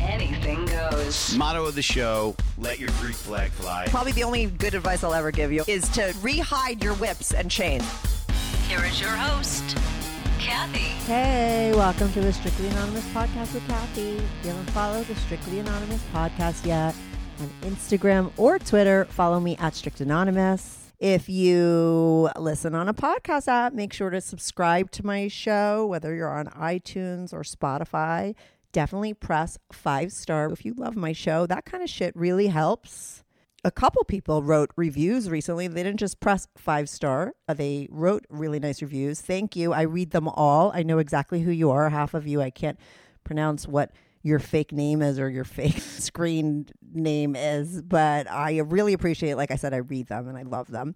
anything goes. Motto of the show. Let your Greek flag fly. Probably the only good advice I'll ever give you is to re-hide your whips and chains. Here is your host, Kathy. Hey, welcome to the Strictly Anonymous Podcast with Kathy. If you haven't followed the Strictly Anonymous Podcast yet on Instagram or Twitter, follow me at Strict Anonymous. If you listen on a podcast app, make sure to subscribe to my show, whether you're on iTunes or Spotify. Definitely press 5-star if you love my show. That kind of shit really helps. A couple people wrote reviews recently. They didn't just press 5-star. They wrote really nice reviews. Thank you. I read them all. I know exactly who you are. Half of you, I can't pronounce what your fake name is or your fake screen name is. But I really appreciate it. Like I said, I read them and I love them.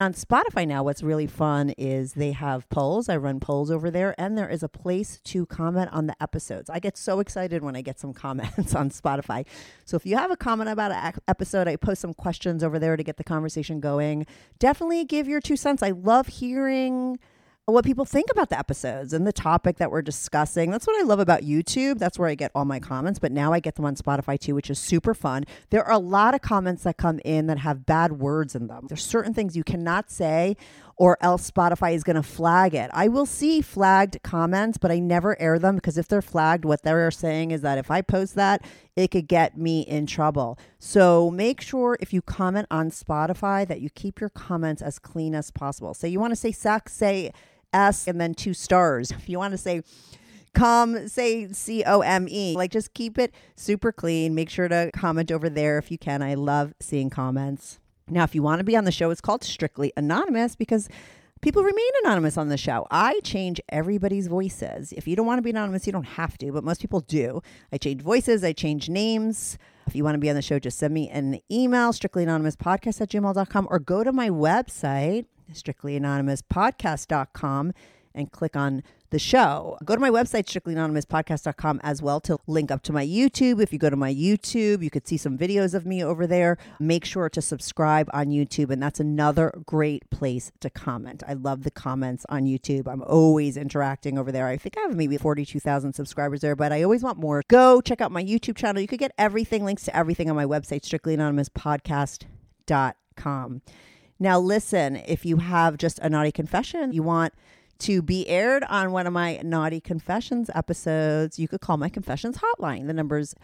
On Spotify now, what's really fun is they have polls. I run polls over there, and there is a place to comment on the episodes. I get so excited when I get some comments on Spotify. So if you have a comment about an episode, I post some questions over there to get the conversation going. Definitely give your 2 cents. I love hearing what people think about the episodes and the topic that we're discussing. That's what I love about YouTube. That's where I get all my comments, but now I get them on Spotify too, which is super fun. There are a lot of comments that come in that have bad words in them. There's certain things you cannot say or else Spotify is going to flag it. I will see flagged comments, but I never air them because if they're flagged, what they're saying is that if I post that, it could get me in trouble. So make sure if you comment on Spotify that you keep your comments as clean as possible. So you want to say sex, say S and then 2 stars. If you want to say come, say C-O-M-E. Like just keep it super clean. Make sure to comment over there if you can. I love seeing comments. Now, if you want to be on the show, it's called Strictly Anonymous because people remain anonymous on the show. I change everybody's voices. If you don't want to be anonymous, you don't have to, but most people do. I change voices. I change names. If you want to be on the show, just send me an email, strictlyanonymouspodcast@gmail.com, or go to my website, strictlyanonymouspodcast.com, and click on the show. Go to my website, strictlyanonymouspodcast.com, as well to link up to my YouTube. If you go to my YouTube, you could see some videos of me over there. Make sure to subscribe on YouTube, and that's another great place to comment. I love the comments on YouTube. I'm always interacting over there. I think I have maybe 42,000 subscribers there, but I always want more. Go check out my YouTube channel. You could get everything, links to everything on my website, strictlyanonymouspodcast.com. Now, listen, if you have just a naughty confession, you want to be aired on one of my Naughty Confessions episodes, you could call my Confessions hotline. The number is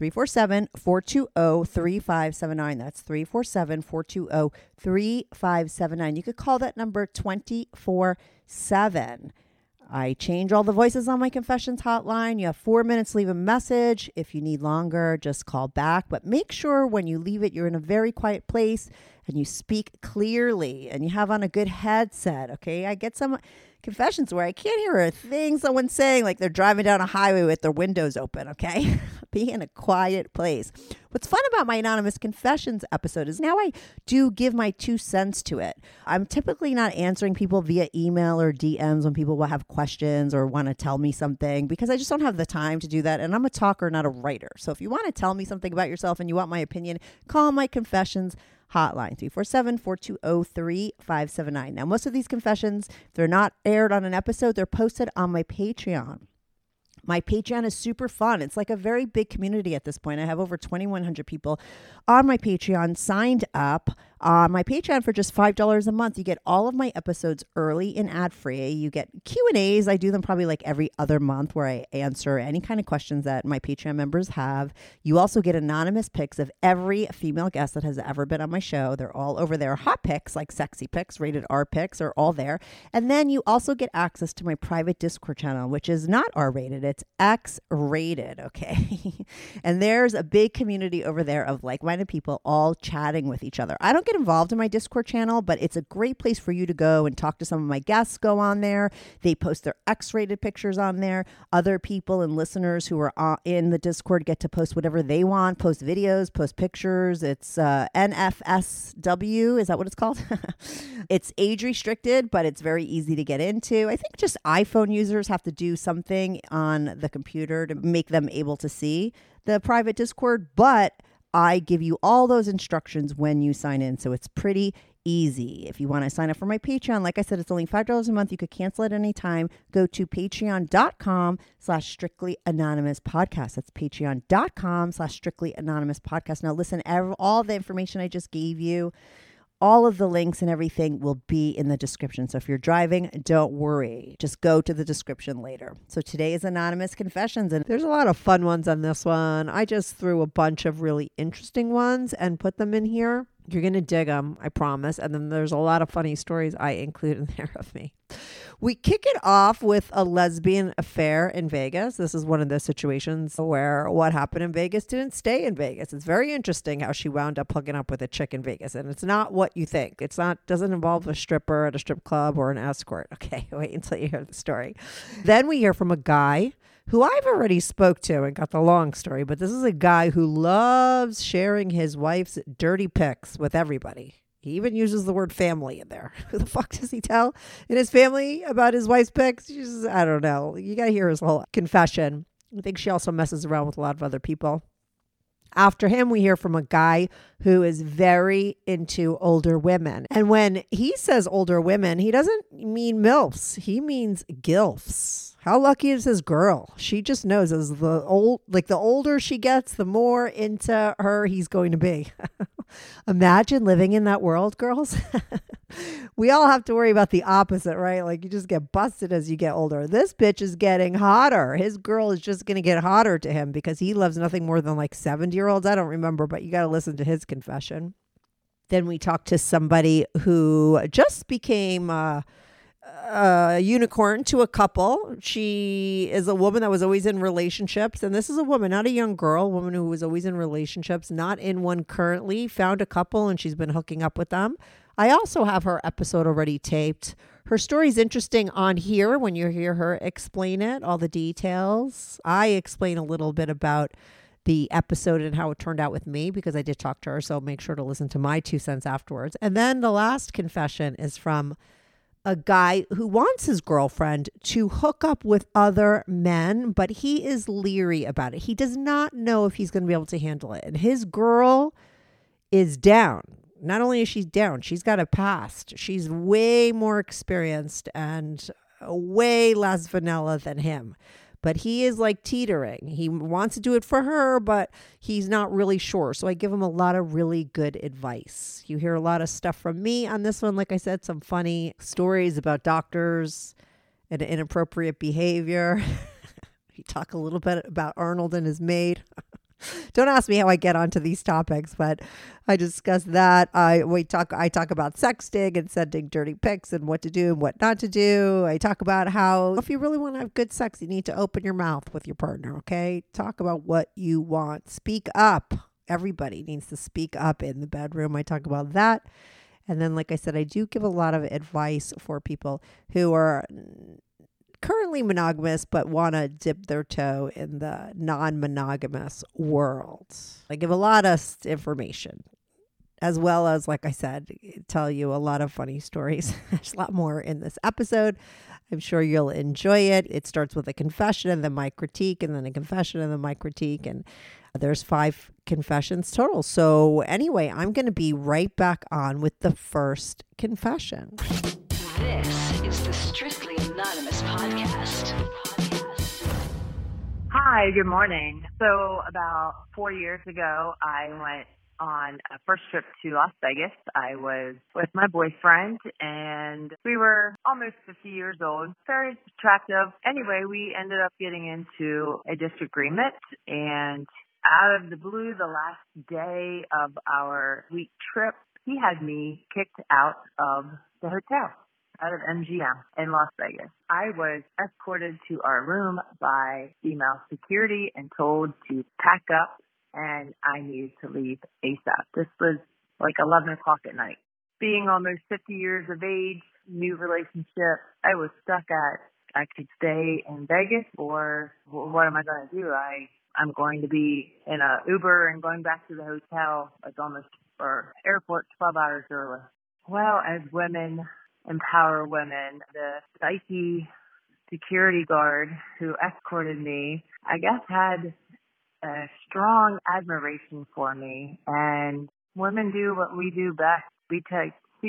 347-420-3579. That's 347-420-3579. You could call that number 24/7. I change all the voices on my Confessions hotline. You have 4 minutes, leave a message. If you need longer, just call back. But make sure when you leave it, you're in a very quiet place and you speak clearly and you have on a good headset, okay? I get some confessions where I can't hear a thing someone's saying, like they're driving down a highway with their windows open, okay? Be in a quiet place. What's fun about my Anonymous Confessions episode is now I do give my 2 cents to it. I'm typically not answering people via email or DMs when people will have questions or want to tell me something because I just don't have the time to do that. And I'm a talker, not a writer. So if you want to tell me something about yourself and you want my opinion, call my Confessions hotline, 347-420-3579. Now, most of these confessions, if they're not aired on an episode, they're posted on my Patreon. My Patreon is super fun. It's like a very big community at this point. I have over 2,100 people on my Patreon signed up. My Patreon for just $5 a month. You get all of my episodes early and ad-free. You get Q&As. I do them probably like every other month where I answer any kind of questions that my Patreon members have. You also get anonymous pics of every female guest that has ever been on my show. They're all over there. Hot pics, like sexy pics, rated R pics are all there. And then you also get access to my private Discord channel, which is not R-rated. It's X-rated, okay? And there's a big community over there of like-minded people all chatting with each other. I don't get involved in my Discord channel, but it's a great place for you to go and talk to some of my guests. Go on there. They post their X-rated pictures on there. Other people and listeners who are in the Discord get to post whatever they want, post videos, post pictures. It's NFSW. Is that what it's called? It's age restricted, but it's very easy to get into. I think just iPhone users have to do something on the computer to make them able to see the private Discord, but I give you all those instructions when you sign in. So it's pretty easy. If you want to sign up for my Patreon, like I said, it's only $5 a month. You could cancel at any time. Go to patreon.com/strictlyanonymouspodcast. That's patreon.com/strictlyanonymouspodcast. Now listen, all the information I just gave you, all of the links and everything will be in the description. So if you're driving, don't worry. Just go to the description later. So today is Anonymous Confessions, and there's a lot of fun ones on this one. I just threw a bunch of really interesting ones and put them in here. You're going to dig them, I promise. And then there's a lot of funny stories I include in there of me. We kick it off with a lesbian affair in Vegas. This is one of those situations where what happened in Vegas didn't stay in Vegas. It's very interesting how she wound up hooking up with a chick in Vegas. And it's not what you think. It's not, doesn't involve a stripper at a strip club or an escort. Okay, wait until you hear the story. Then we hear from a guy who I've already spoke to and got the long story, but this is a guy who loves sharing his wife's dirty pics with everybody. He even uses the word family in there. Who the fuck does he tell in his family about his wife's pics? I don't know. You got to hear his whole confession. I think she also messes around with a lot of other people. After him, we hear from a guy who is very into older women. And when he says older women, he doesn't mean MILFs. He means GILFs. How lucky is this girl? She just knows as the old, like the older she gets, the more into her he's going to be. Imagine living in that world, girls. We all have to worry about the opposite, right? Like you just get busted as you get older. This bitch is getting hotter. His girl is just going to get hotter to him because he loves nothing more than like 70-year-olds. I don't remember, but you got to listen to his confession. Then we talked to somebody who just became a unicorn to a couple. She is a woman that was always in relationships. And this is a woman, not a young girl, a woman who was always in relationships, not in one currently, found a couple and she's been hooking up with them. I also have her episode already taped. Her story's interesting on here when you hear her explain it, all the details. I explain a little bit about the episode and how it turned out with me because I did talk to her. So make sure to listen to my 2 cents afterwards. And then the last confession is from a guy who wants his girlfriend to hook up with other men, but he is leery about it. He does not know if he's going to be able to handle it. And his girl is down. Not only is she down, she's got a past. She's way more experienced and way less vanilla than him. But he is like teetering. He wants to do it for her, but he's not really sure. So I give him a lot of really good advice. You hear a lot of stuff from me on this one. Like I said, some funny stories about doctors and inappropriate behavior. We talk a little bit about Arnold and his maid. Don't ask me how I get onto these topics, but I discuss that. I talk about sexting and sending dirty pics and what to do and what not to do. I talk about how if you really want to have good sex, you need to open your mouth with your partner, okay? Talk about what you want. Speak up. Everybody needs to speak up in the bedroom. I talk about that. And then, like I said, I do give a lot of advice for people who are currently monogamous but want to dip their toe in the non-monogamous world. I give a lot of information as well as, like I said, tell you a lot of funny stories. There's a lot more in this episode. I'm sure you'll enjoy it. It starts with a confession and then my critique and then a confession and then my critique. And there's 5 confessions total. So anyway, I'm going to be right back on with the first confession. This is the Strictly Anonymous Podcast. Hi, good morning. So about 4 years ago, I went on a first trip to Las Vegas. I was with my boyfriend, and we were almost 50 years old, very attractive. Anyway, we ended up getting into a disagreement, and out of the blue, the last day of our week trip, he had me kicked out of the hotel. Out of MGM in Las Vegas. I was escorted to our room by female security and told to pack up and I needed to leave ASAP. This was like 11 o'clock at night. Being almost 50 years of age, new relationship, I was stuck at, I could stay in Vegas or what am I going to do? I'm going to be in a Uber and going back to the hotel. It's almost, or airport, 12 hours early. Well, as women empower women, the psyche security guard who escorted me, I guess, had a strong admiration for me. And women do what we do best. We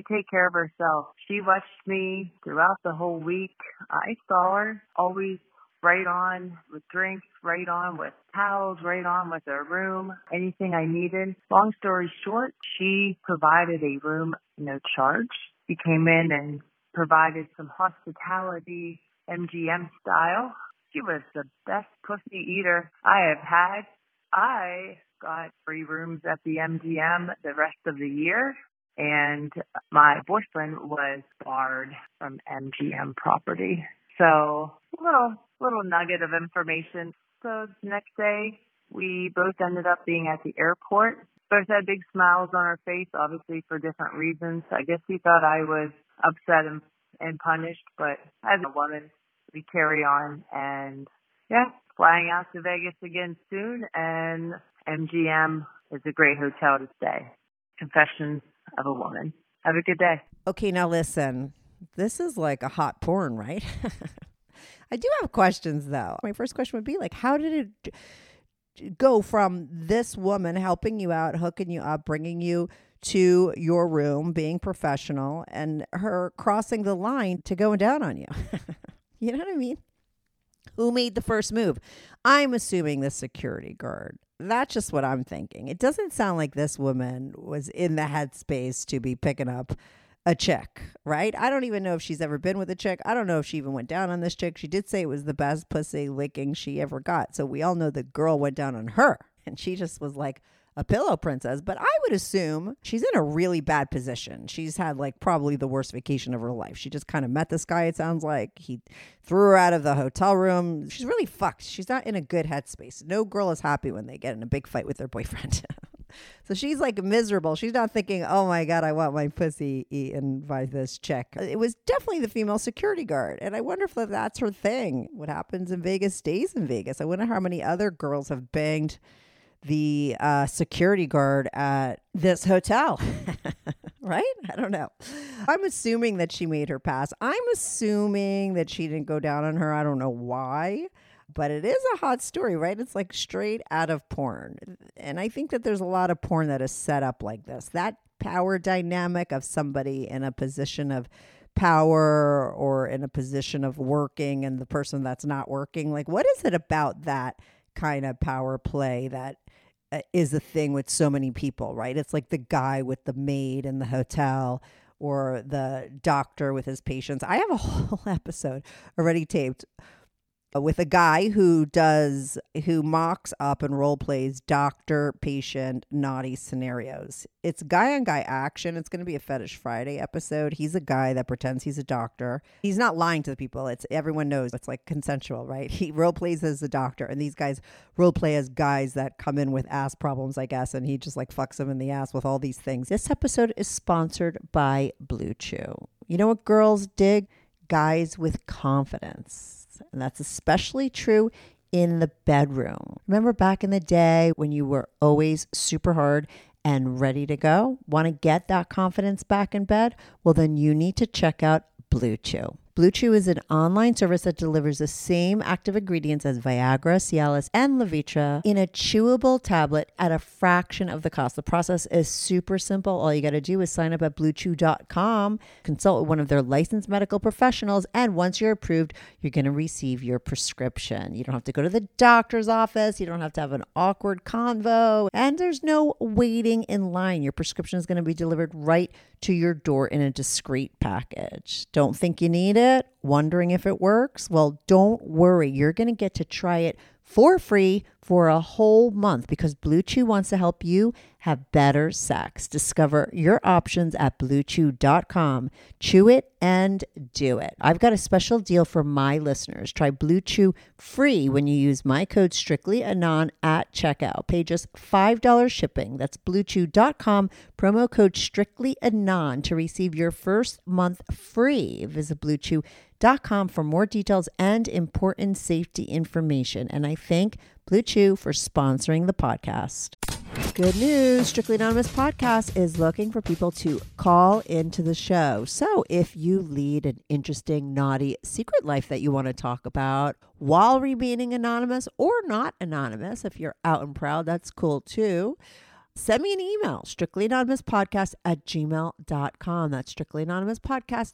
take care of herself. She watched me throughout the whole week. I saw her always right on with drinks, right on with towels, right on with a room, anything I needed. Long story short, she provided a room, no charge. She came in and provided some hospitality, MGM style. She was the best pussy eater I have had. I got free rooms at the MGM the rest of the year. And my boyfriend was barred from MGM property. So little nugget of information. So the next day, we both ended up being at the airport. Both had big smiles on our face, obviously for different reasons. I guess he thought I was upset and punished, but as a woman, we carry on. And yeah, flying out to Vegas again soon. And MGM is a great hotel to stay. Confessions of a woman. Have a good day. Okay, now listen, this is like a hot porn, right? I do have questions, though. My first question would be, like, how did it go from this woman helping you out, hooking you up, bringing you to your room, being professional, and her crossing the line to going down on you? You know what I mean? Who made the first move? I'm assuming the security guard. That's just what I'm thinking. It doesn't sound like this woman was in the headspace to be picking up a chick, right? I don't even know if she's ever been with a chick. I don't know if she even went down on this chick. She did say it was the best pussy licking she ever got. So we all know the girl went down on her and she just was like a pillow princess. But I would assume she's in a really bad position. She's had like probably the worst vacation of her life. She just kind of met this guy, it sounds like. He threw her out of the hotel room. She's really fucked. She's not in a good headspace. No girl is happy when they get in a big fight with their boyfriend. So she's like miserable. She's not thinking, oh my God, I want my pussy eaten by this chick. It was definitely the female security guard. And I wonder if that's her thing. What happens in Vegas stays in Vegas. I wonder how many other girls have banged the security guard at this hotel, right? I don't know. I'm assuming that she made her pass. I'm assuming that she didn't go down on her. I don't know why, but it is a hot story, right? It's like straight out of porn. And I think that there's a lot of porn that is set up like this. That power dynamic of somebody in a position of power or in a position of working and the person that's not working. Like, what is it about that kind of power play that is a thing with so many people, right? It's like the guy with the maid in the hotel or the doctor with his patients. I have a whole episode already taped with a guy who mocks up and role plays doctor, patient, naughty scenarios. It's guy on guy action. It's going to be a Fetish Friday episode. He's a guy that pretends he's a doctor. He's not lying to the people. It's everyone knows it's like consensual, right? He role plays as a doctor, and these guys role play as guys that come in with ass problems, I guess, and he just like fucks them in the ass with all these things. This episode is sponsored by BlueChew. You know what girls dig? Guys with confidence. And that's especially true in the bedroom. Remember back in the day when you were always super hard and ready to go? Want to get that confidence back in bed? Well, then you need to check out BlueChew. BlueChew is an online service that delivers the same active ingredients as Viagra, Cialis, and Levitra in a chewable tablet at a fraction of the cost. The process is super simple. All you got to do is sign up at BlueChew.com, consult with one of their licensed medical professionals, and once you're approved, you're going to receive your prescription. You don't have to go to the doctor's office. You don't have to have an awkward convo, and there's no waiting in line. Your prescription is going to be delivered right to your door in a discreet package. Don't think you need it? Wondering if it works? Well, don't worry. You're going to get to try it for free for a whole month because Blue Chew wants to help you have better sex. Discover your options at BlueChew.com. Chew it and do it. I've got a special deal for my listeners. Try Blue Chew free when you use my code StrictlyAnon at checkout. Pay just $5 shipping. That's BlueChew.com, promo code StrictlyAnon to receive your first month free. Visit BlueChew.com for more details and important safety information. And I thank Blue Chew for sponsoring the podcast. Good news, Strictly Anonymous Podcast is looking for people to call into the show. So if you lead an interesting, naughty secret life that you want to talk about while remaining anonymous or not anonymous, if you're out and proud, that's cool too. Send me an email, strictlyanonymouspodcast at gmail.com. That's strictlyanonymouspodcast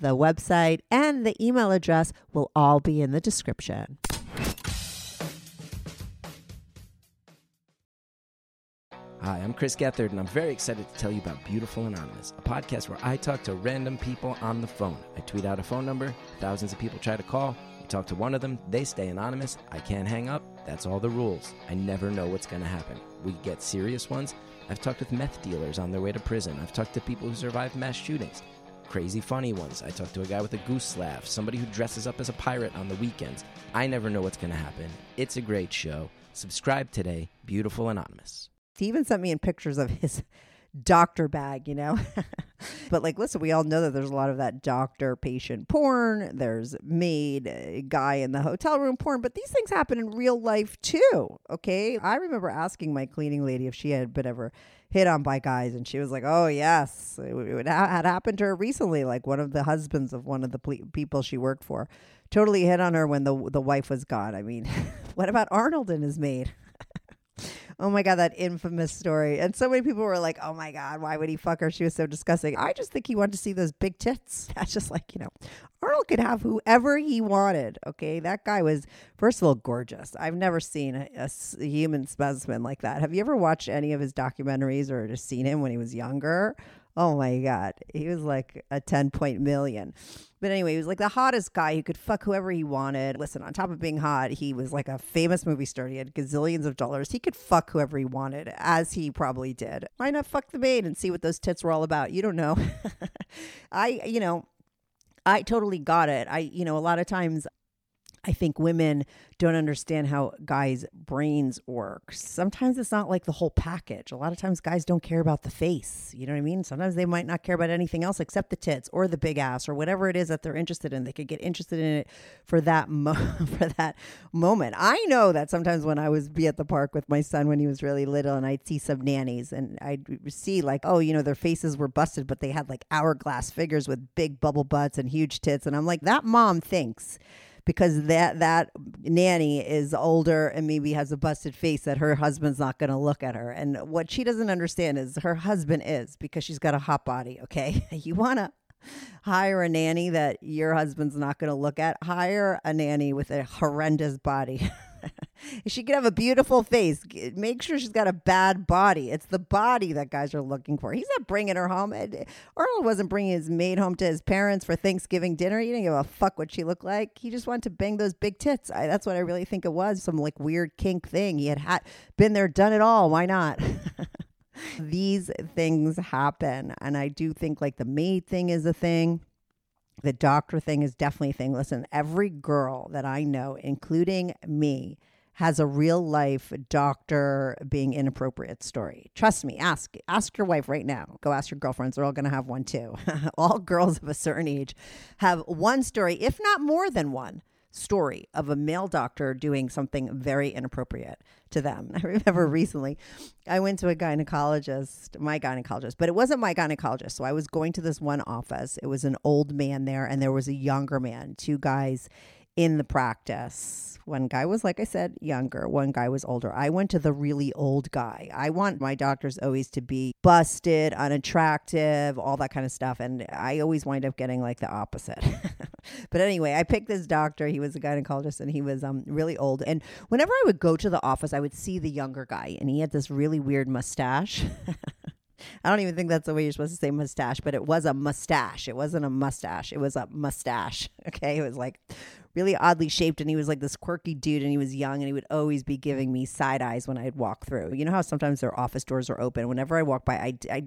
the website, and the email address will all be in the description. Hi, I'm Chris Gethard, and I'm very excited to tell you about Beautiful Anonymous, a podcast where I talk to random people on the phone. I tweet out a phone number, thousands of people try to call, I talk to one of them, they stay anonymous, I can't hang up, that's all the rules. I never know what's going to happen. We get serious ones. I've talked with meth dealers on their way to prison. I've talked to people who survived mass shootings. Crazy funny ones. I talked to a guy with a goose laugh, somebody who dresses up as a pirate on the weekends. I never know what's going to happen. It's a great show. Subscribe today, Beautiful Anonymous. He even sent me in pictures of his doctor bag, you know. But like, listen, we all know that there's a lot of that doctor-patient porn. There's maid guy in the hotel room porn. But these things happen in real life too, okay? I remember asking my cleaning lady if she had been ever hit on by guys. And she was like, oh, yes. It had happened to her recently. Like one of the husbands of one of the people she worked for totally hit on her when the wife was gone. I mean, what about Arnold and his maid? Oh my God, that infamous story. And so many people were like, oh my God, why would he fuck her? She was so disgusting. I just think he wanted to see those big tits. That's just like, you know, Arnold could have whoever he wanted. Okay. That guy was, first of all, gorgeous. I've never seen a human specimen like that. Have you ever watched any of his documentaries or just seen him when he was younger? Oh my God. He was like a 10 point million. But anyway, he was like the hottest guy who could fuck whoever he wanted. Listen, on top of being hot, he was like a famous movie star. He had gazillions of dollars. He could fuck whoever he wanted, as he probably did. Why not fuck the maid and see what those tits were all about? You don't know. I totally got it. A lot of times I think women don't understand how guys' brains work. Sometimes it's not like the whole package. A lot of times guys don't care about the face. You know what I mean? Sometimes they might not care about anything else except the tits or the big ass or whatever it is that they're interested in. They could get interested in it for that moment. I know that sometimes when I was at the park with my son when he was really little, and I'd see some nannies and I'd see like, oh, you know, their faces were busted, but they had like hourglass figures with big bubble butts and huge tits. And I'm like, that mom thinks, because that nanny is older and maybe has a busted face, that her husband's not going to look at her. And what she doesn't understand is her husband is, because she's got a hot body, okay? You want to hire a nanny that your husband's not going to look at? Hire a nanny with a horrendous body. She could have a beautiful face. Make sure she's got a bad body. It's the body that guys are looking for. He's not bringing her home. Arnold wasn't bringing his maid home to his parents for Thanksgiving dinner. He didn't give a fuck what she looked like. He just wanted to bang those big tits. That's what I really think it was. Some like weird kink thing. He had been there, done it all. Why not? These things happen. And I do think like the maid thing is a thing. The doctor thing is definitely a thing. Listen, every girl that I know, including me, has a real life doctor being inappropriate story. Trust me, ask your wife right now. Go ask your girlfriends. They're all going to have one too. All girls of a certain age have one story, if not more than one story, of a male doctor doing something very inappropriate to them. I remember recently I went to my gynecologist, but it wasn't my gynecologist. So I was going to this one office. It was an old man there and there was a younger man, two guys in the practice. One guy was, like I said, younger. One guy was older. I went to the really old guy. I want my doctors always to be busted, unattractive, all that kind of stuff. And I always wind up getting like the opposite. But anyway, I picked this doctor. He was a gynecologist and he was really old. And whenever I would go to the office, I would see the younger guy and he had this really weird mustache. I don't even think that's the way you're supposed to say mustache, but it was a mustache. It wasn't a mustache. It was a mustache. Okay. It was like really oddly shaped. And he was like this quirky dude and he was young and he would always be giving me side eyes when I'd walk through. You know how sometimes their office doors are open. Whenever I walk by, I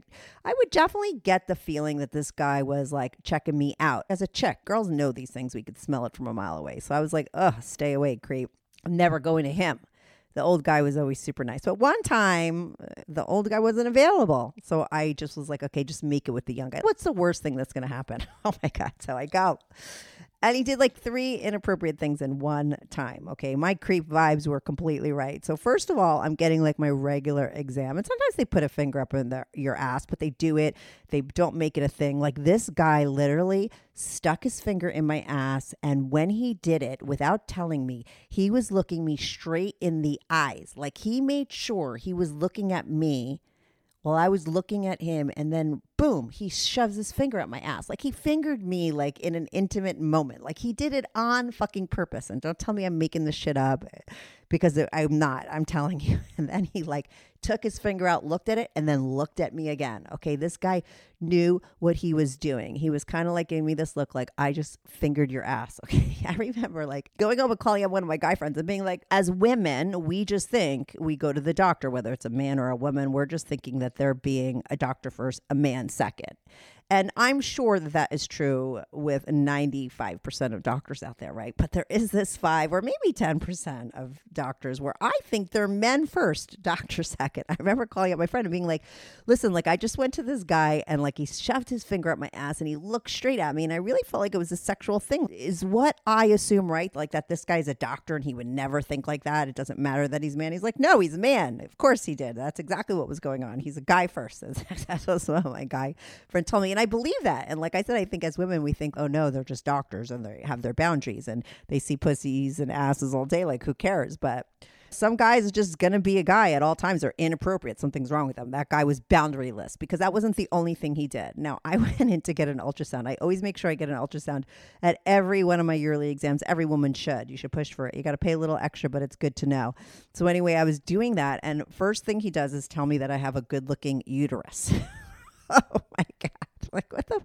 would definitely get the feeling that this guy was like checking me out as a chick. Girls know these things. We could smell it from a mile away. So I was like, ugh, stay away, creep. I'm never going to him. The old guy was always super nice. But one time, the old guy wasn't available. So I just was like, okay, just make it with the young guy. What's the worst thing that's going to happen? Oh, my God. So I go. And he did like 3 inappropriate things in one time. Okay, my creep vibes were completely right. So first of all, I'm getting like my regular exam. And sometimes they put a finger up in your ass, but they do it. They don't make it a thing. Like this guy literally stuck his finger in my ass. And when he did it, without telling me, he was looking me straight in the eyes. Like he made sure he was looking at me while I was looking at him, and then boom, he shoves his finger up my ass. Like he fingered me like in an intimate moment. Like he did it on fucking purpose. And don't tell me I'm making this shit up, because I'm not, I'm telling you. And then he like took his finger out, looked at it, and then looked at me again. Okay, this guy knew what he was doing. He was kind of like giving me this look like, I just fingered your ass. Okay, I remember like going over, calling up one of my guy friends and being like, as women, we just think we go to the doctor, whether it's a man or a woman, we're just thinking that they're being a doctor first, a man second. And I'm sure that that is true with 95% of doctors out there, right? But there is this 5 or maybe 10% of doctors where I think they're men first, doctor second. I remember calling up my friend and being like, listen, like I just went to this guy and like he shoved his finger up my ass and he looked straight at me. And I really felt like it was a sexual thing is what I assume, right? Like that this guy's a doctor and he would never think like that. It doesn't matter that he's a man. He's like, no, he's a man. Of course he did. That's exactly what was going on. He's a guy first. That's what my guy friend told me. And I believe that. And like I said, I think as women, we think, oh, no, they're just doctors and they have their boundaries and they see pussies and asses all day. Like, who cares? But some guys are just going to be a guy at all times. They're inappropriate. Something's wrong with them. That guy was boundaryless because that wasn't the only thing he did. Now, I went in to get an ultrasound. I always make sure I get an ultrasound at every one of my yearly exams. Every woman should. You should push for it. You got to pay a little extra, but it's good to know. So anyway, I was doing that. And first thing he does is tell me that I have a good looking uterus. Oh, my God. Like, what the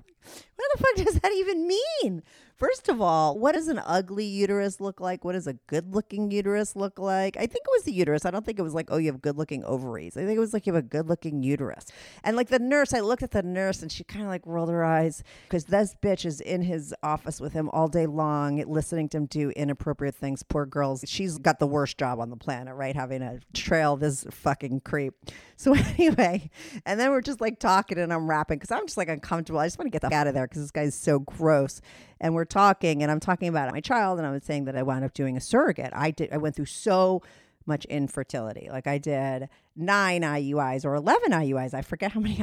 fuck does that even mean? First of all, what does an ugly uterus look like? What does a good-looking uterus look like? I think it was the uterus. I don't think it was like, oh, you have good-looking ovaries. I think it was like you have a good-looking uterus. And like the nurse, I looked at the nurse and she kind of like rolled her eyes because this bitch is in his office with him all day long, listening to him do inappropriate things. Poor girls. She's got the worst job on the planet, right? Having to trail this fucking creep. So anyway, and then we're just like talking and I'm rapping because I'm just like uncomfortable. I just want to get the fuck out of there because this guy's so gross. And we're talking and I'm talking about my child and I was saying that I wound up doing a surrogate. I went through so much infertility. Like I did 9 IUIs or 11 IUIs. I forget how many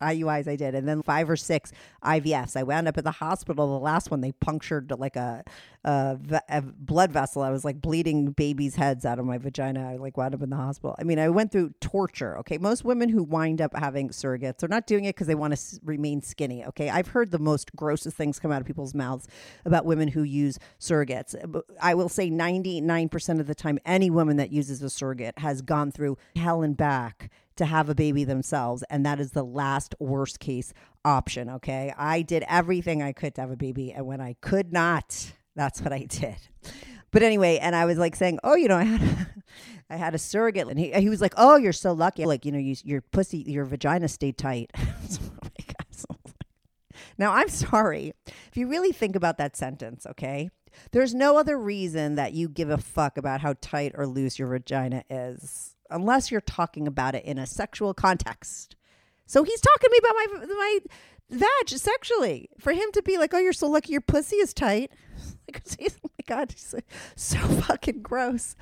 IUIs I did. And then 5 or 6 IVFs. I wound up at the hospital. The last one, they punctured like a blood vessel. I was like bleeding babies' heads out of my vagina. I like wound up in the hospital. I mean, I went through torture. Okay. Most women who wind up having surrogates, they're not doing it because they want to remain skinny. Okay. I've heard the most grossest things come out of people's mouths about women who use surrogates. I will say 99% of the time, any woman that uses a surrogate has gone through hell and back to have a baby themselves. And that is the last worst case option. Okay. I did everything I could to have a baby. And when I could not, that's what I did. But anyway, and I was like saying, oh, you know, I had a surrogate. And he was like, oh, you're so lucky. Like, you know, your pussy, your vagina stayed tight. Now, I'm sorry. If you really think about that sentence, okay, there's no other reason that you give a fuck about how tight or loose your vagina is, unless you're talking about it in a sexual context. So he's talking to me about my vag sexually. For him to be like, oh, you're so lucky your pussy is tight. Like, oh my God, he's so fucking gross.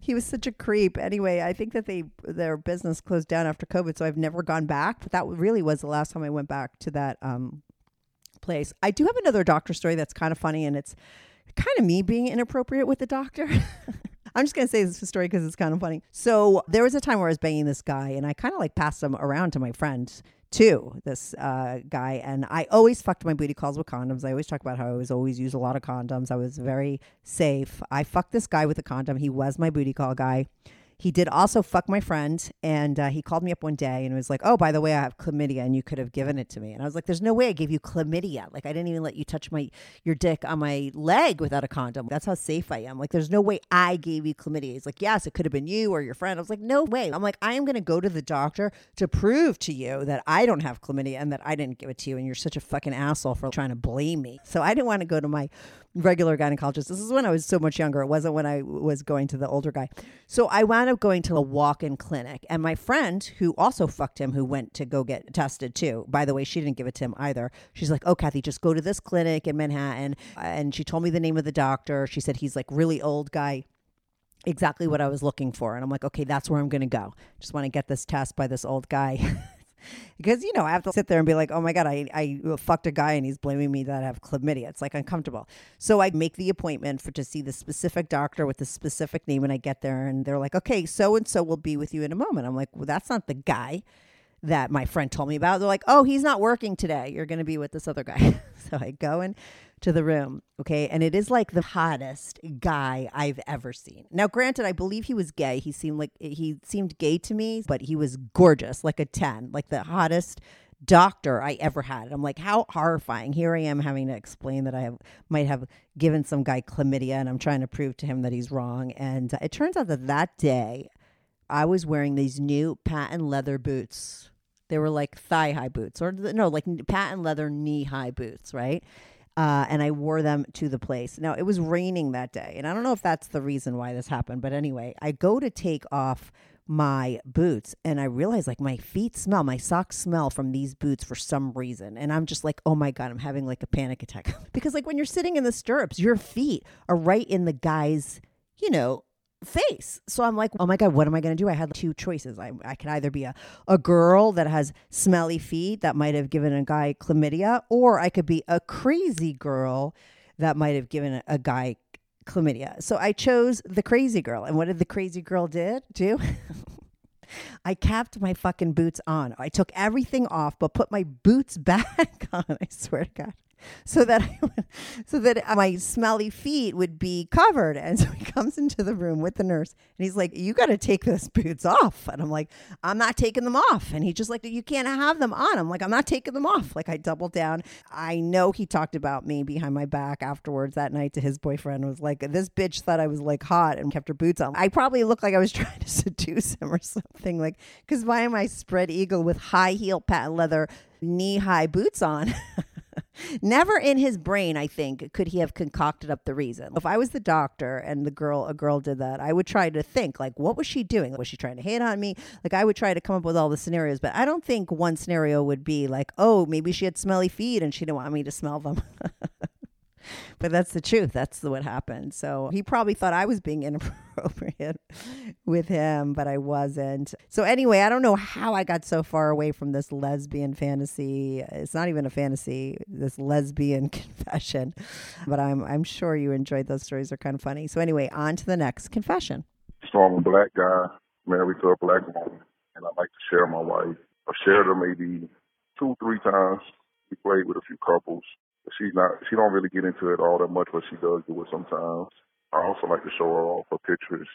He was such a creep. Anyway, I think that their business closed down after COVID, so I've never gone back. But that really was the last time I went back to that place. I do have another doctor story that's kind of funny, and it's kind of me being inappropriate with the doctor. I'm just going to say this story because it's kind of funny. So there was a time where I was banging this guy and I kind of like passed him around to my friend too, this guy. And I always fucked my booty calls with condoms. I always talk about how I was always use a lot of condoms. I was very safe. I fucked this guy with a condom. He was my booty call guy. He did also fuck my friend, and he called me up one day and was like, oh, by the way, I have chlamydia and you could have given it to me. And I was like, there's no way I gave you chlamydia. Like, I didn't even let you touch your dick on my leg without a condom. That's how safe I am. Like, there's no way I gave you chlamydia. He's like, yes, it could have been you or your friend. I was like, no way. I'm like, I am going to go to the doctor to prove to you that I don't have chlamydia and that I didn't give it to you. And you're such a fucking asshole for trying to blame me. So I didn't want to go to my regular gynecologist. This is when I was so much younger. It wasn't when I was going to the older guy. So I wound up going to a walk-in clinic, and my friend who also fucked him, who went to go get tested too, by the way, she didn't give it to him either. She's like, oh, Kathy, just go to this clinic in Manhattan. And she told me the name of the doctor. She said, he's like really old guy, exactly what I was looking for. And I'm like, okay, that's where I'm gonna go. Just want to get this test by this old guy. Because, you know, I have to sit there and be like, oh, my God, I fucked a guy and he's blaming me that I have chlamydia. It's like uncomfortable. So I make the appointment to see the specific doctor with the specific name. And I get there and they're like, OK, so-and-so will be with you in a moment. I'm like, well, that's not the guy that my friend told me about. They're like, oh, he's not working today. You're going to be with this other guy. So I go into the room. OK, and it is like the hottest guy I've ever seen. Now, granted, I believe he was gay. He seemed gay to me, but he was gorgeous, like a 10, like the hottest doctor I ever had. I'm like, how horrifying. Here I am having to explain that I might have given some guy chlamydia and I'm trying to prove to him that he's wrong. And it turns out that day I was wearing these new patent leather boots. They were like thigh-high boots, or no, like patent leather knee-high boots, right? And I wore them to the place. Now, it was raining that day, and I don't know if that's the reason why this happened, but anyway, I go to take off my boots, and I realize, like, my feet smell, my socks smell from these boots for some reason, and I'm just like, oh my God, I'm having like a panic attack. Because, like, when you're sitting in the stirrups, your feet are right in the guy's, you know, face. So I'm like, oh my God, what am I going to do? I had two choices. I could either be a girl that has smelly feet that might have given a guy chlamydia, or I could be a crazy girl that might have given a guy chlamydia. So I chose the crazy girl. And what did the crazy girl do? I kept my fucking boots on. I took everything off, but put my boots back on. I swear to God. So that my smelly feet would be covered. And so he comes into the room with the nurse and he's like, you got to take those boots off. And I'm like, I'm not taking them off. And he's just like, you can't have them on. I'm like, I'm not taking them off. Like, I doubled down. I know he talked about me behind my back afterwards that night to his boyfriend. Was like, this bitch thought I was like hot and kept her boots on. I probably looked like I was trying to seduce him or something, like, because why am I spread eagle with high heel patent leather knee-high boots on? Never in his brain, I think, could he have concocted up the reason. If I was the doctor and a girl did that, I would try to think, like, what was she doing? Was she trying to hit on me? Like, I would try to come up with all the scenarios, but I don't think one scenario would be like, oh, maybe she had smelly feet and she didn't want me to smell them. But that's the truth. That's what happened. So he probably thought I was being inappropriate with him, but I wasn't. So anyway, I don't know how I got so far away from this lesbian fantasy. It's not even a fantasy, this lesbian confession. But I'm sure you enjoyed those stories. They're kind of funny. So anyway, on to the next confession. So I'm a black guy married to a black woman, and I like to share my wife. I've shared her maybe 2-3 times. We played with a few couples. She don't really get into it all that much, but she does do it sometimes. I also like to show her off her pictures.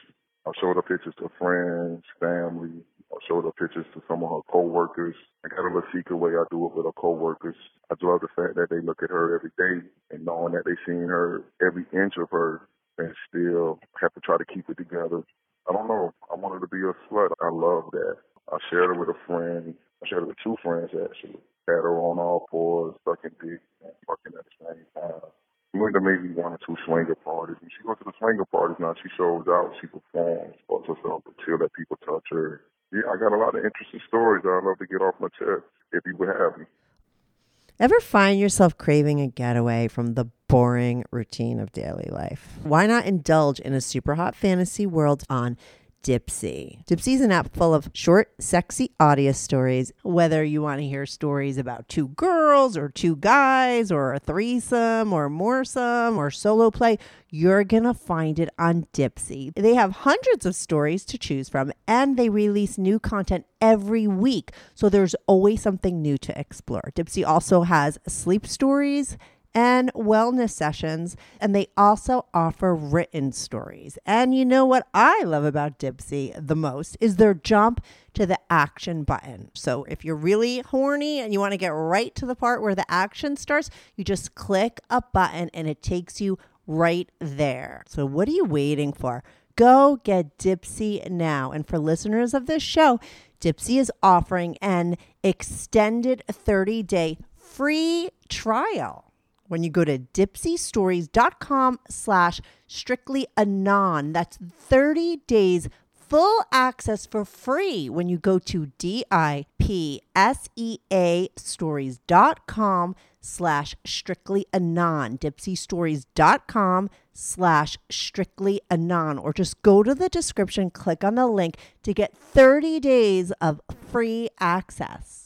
I've showed her pictures to friends, family. I've showed her pictures to some of her coworkers. I got a little secret way I do it with her coworkers. I love the fact that they look at her every day and knowing that they've seen her, every inch of her, and still have to try to keep it together. I don't know. I want her to be a slut. I love that. I shared her with a friend. I shared her with 2 friends, actually. Had her on all 4, sucking dick and fucking at the same time. We went to maybe 1 or 2 swinger parties. And she goes to the swinger parties now. She shows out. She performs, fucks herself until that people touch her. Yeah, I got a lot of interesting stories that I'd love to get off my chest if you would have me. Ever find yourself craving a getaway from the boring routine of daily life? Why not indulge in a super hot fantasy world on Dipsea. Dipsea is an app full of short, sexy audio stories. Whether you want to hear stories about two girls or two guys or a threesome or moresome or solo play, you're going to find it on Dipsea. They have hundreds of stories to choose from, and they release new content every week. So there's always something new to explore. Dipsea also has sleep stories and wellness sessions, and they also offer written stories. And you know what I love about Dipsea the most is their jump to the action button. So if you're really horny and you want to get right to the part where the action starts, you just click a button and it takes you right there. So what are you waiting for? Go get Dipsea now. And for listeners of this show, Dipsea is offering an extended 30-day free trial when you go to dipseastories.com/strictlyanon. That's 30 days full access for free when you go to dipseastories.com/strictlyanon. dipseastories.com/strictlyanon. Or just go to the description, click on the link to get 30 days of free access.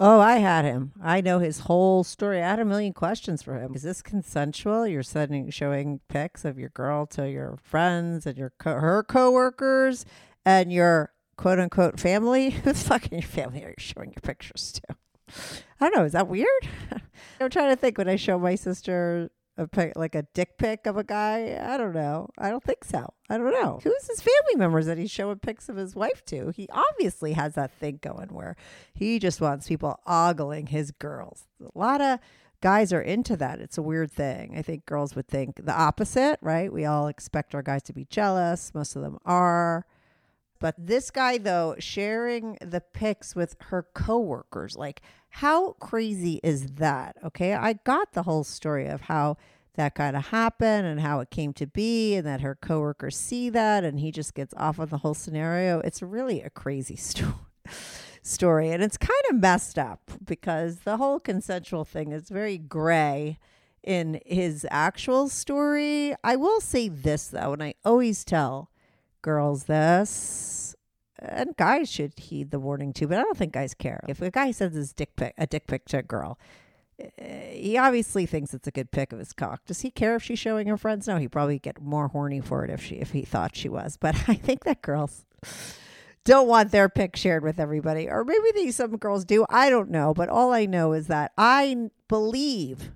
Oh, I had him. I know his whole story. I had a million questions for him. Is this consensual? You're showing pics of your girl to your friends and your her coworkers and your quote unquote family. Who's fucking your family are you showing your pictures to? I don't know. Is that weird? I'm trying to think. When I show my sister a pic, like a dick pic of a guy, I don't know. I don't think so. I don't know. Who's his family members that he's showing pics of his wife to? He obviously has that thing going where he just wants people ogling his girls. A lot of guys are into that. It's a weird thing. I think girls would think the opposite, right? We all expect our guys to be jealous. Most of them are. But this guy, though, sharing the pics with her coworkers, like, how crazy is that? Okay, I got the whole story of how that kind of happened and how it came to be and that her coworkers see that and he just gets off on the whole scenario. It's really a crazy story, and it's kind of messed up because the whole consensual thing is very gray in his actual story. I will say this, though, and I always tell girls this, and guys should heed the warning too, but I don't think guys care. If a guy sends his dick pic to a girl, he obviously thinks it's a good pic of his cock. Does he care if she's showing her friends? No, he'd probably get more horny for it if he thought she was. But I think that girls don't want their pic shared with everybody, or maybe some girls do. I don't know, but all I know is that I believe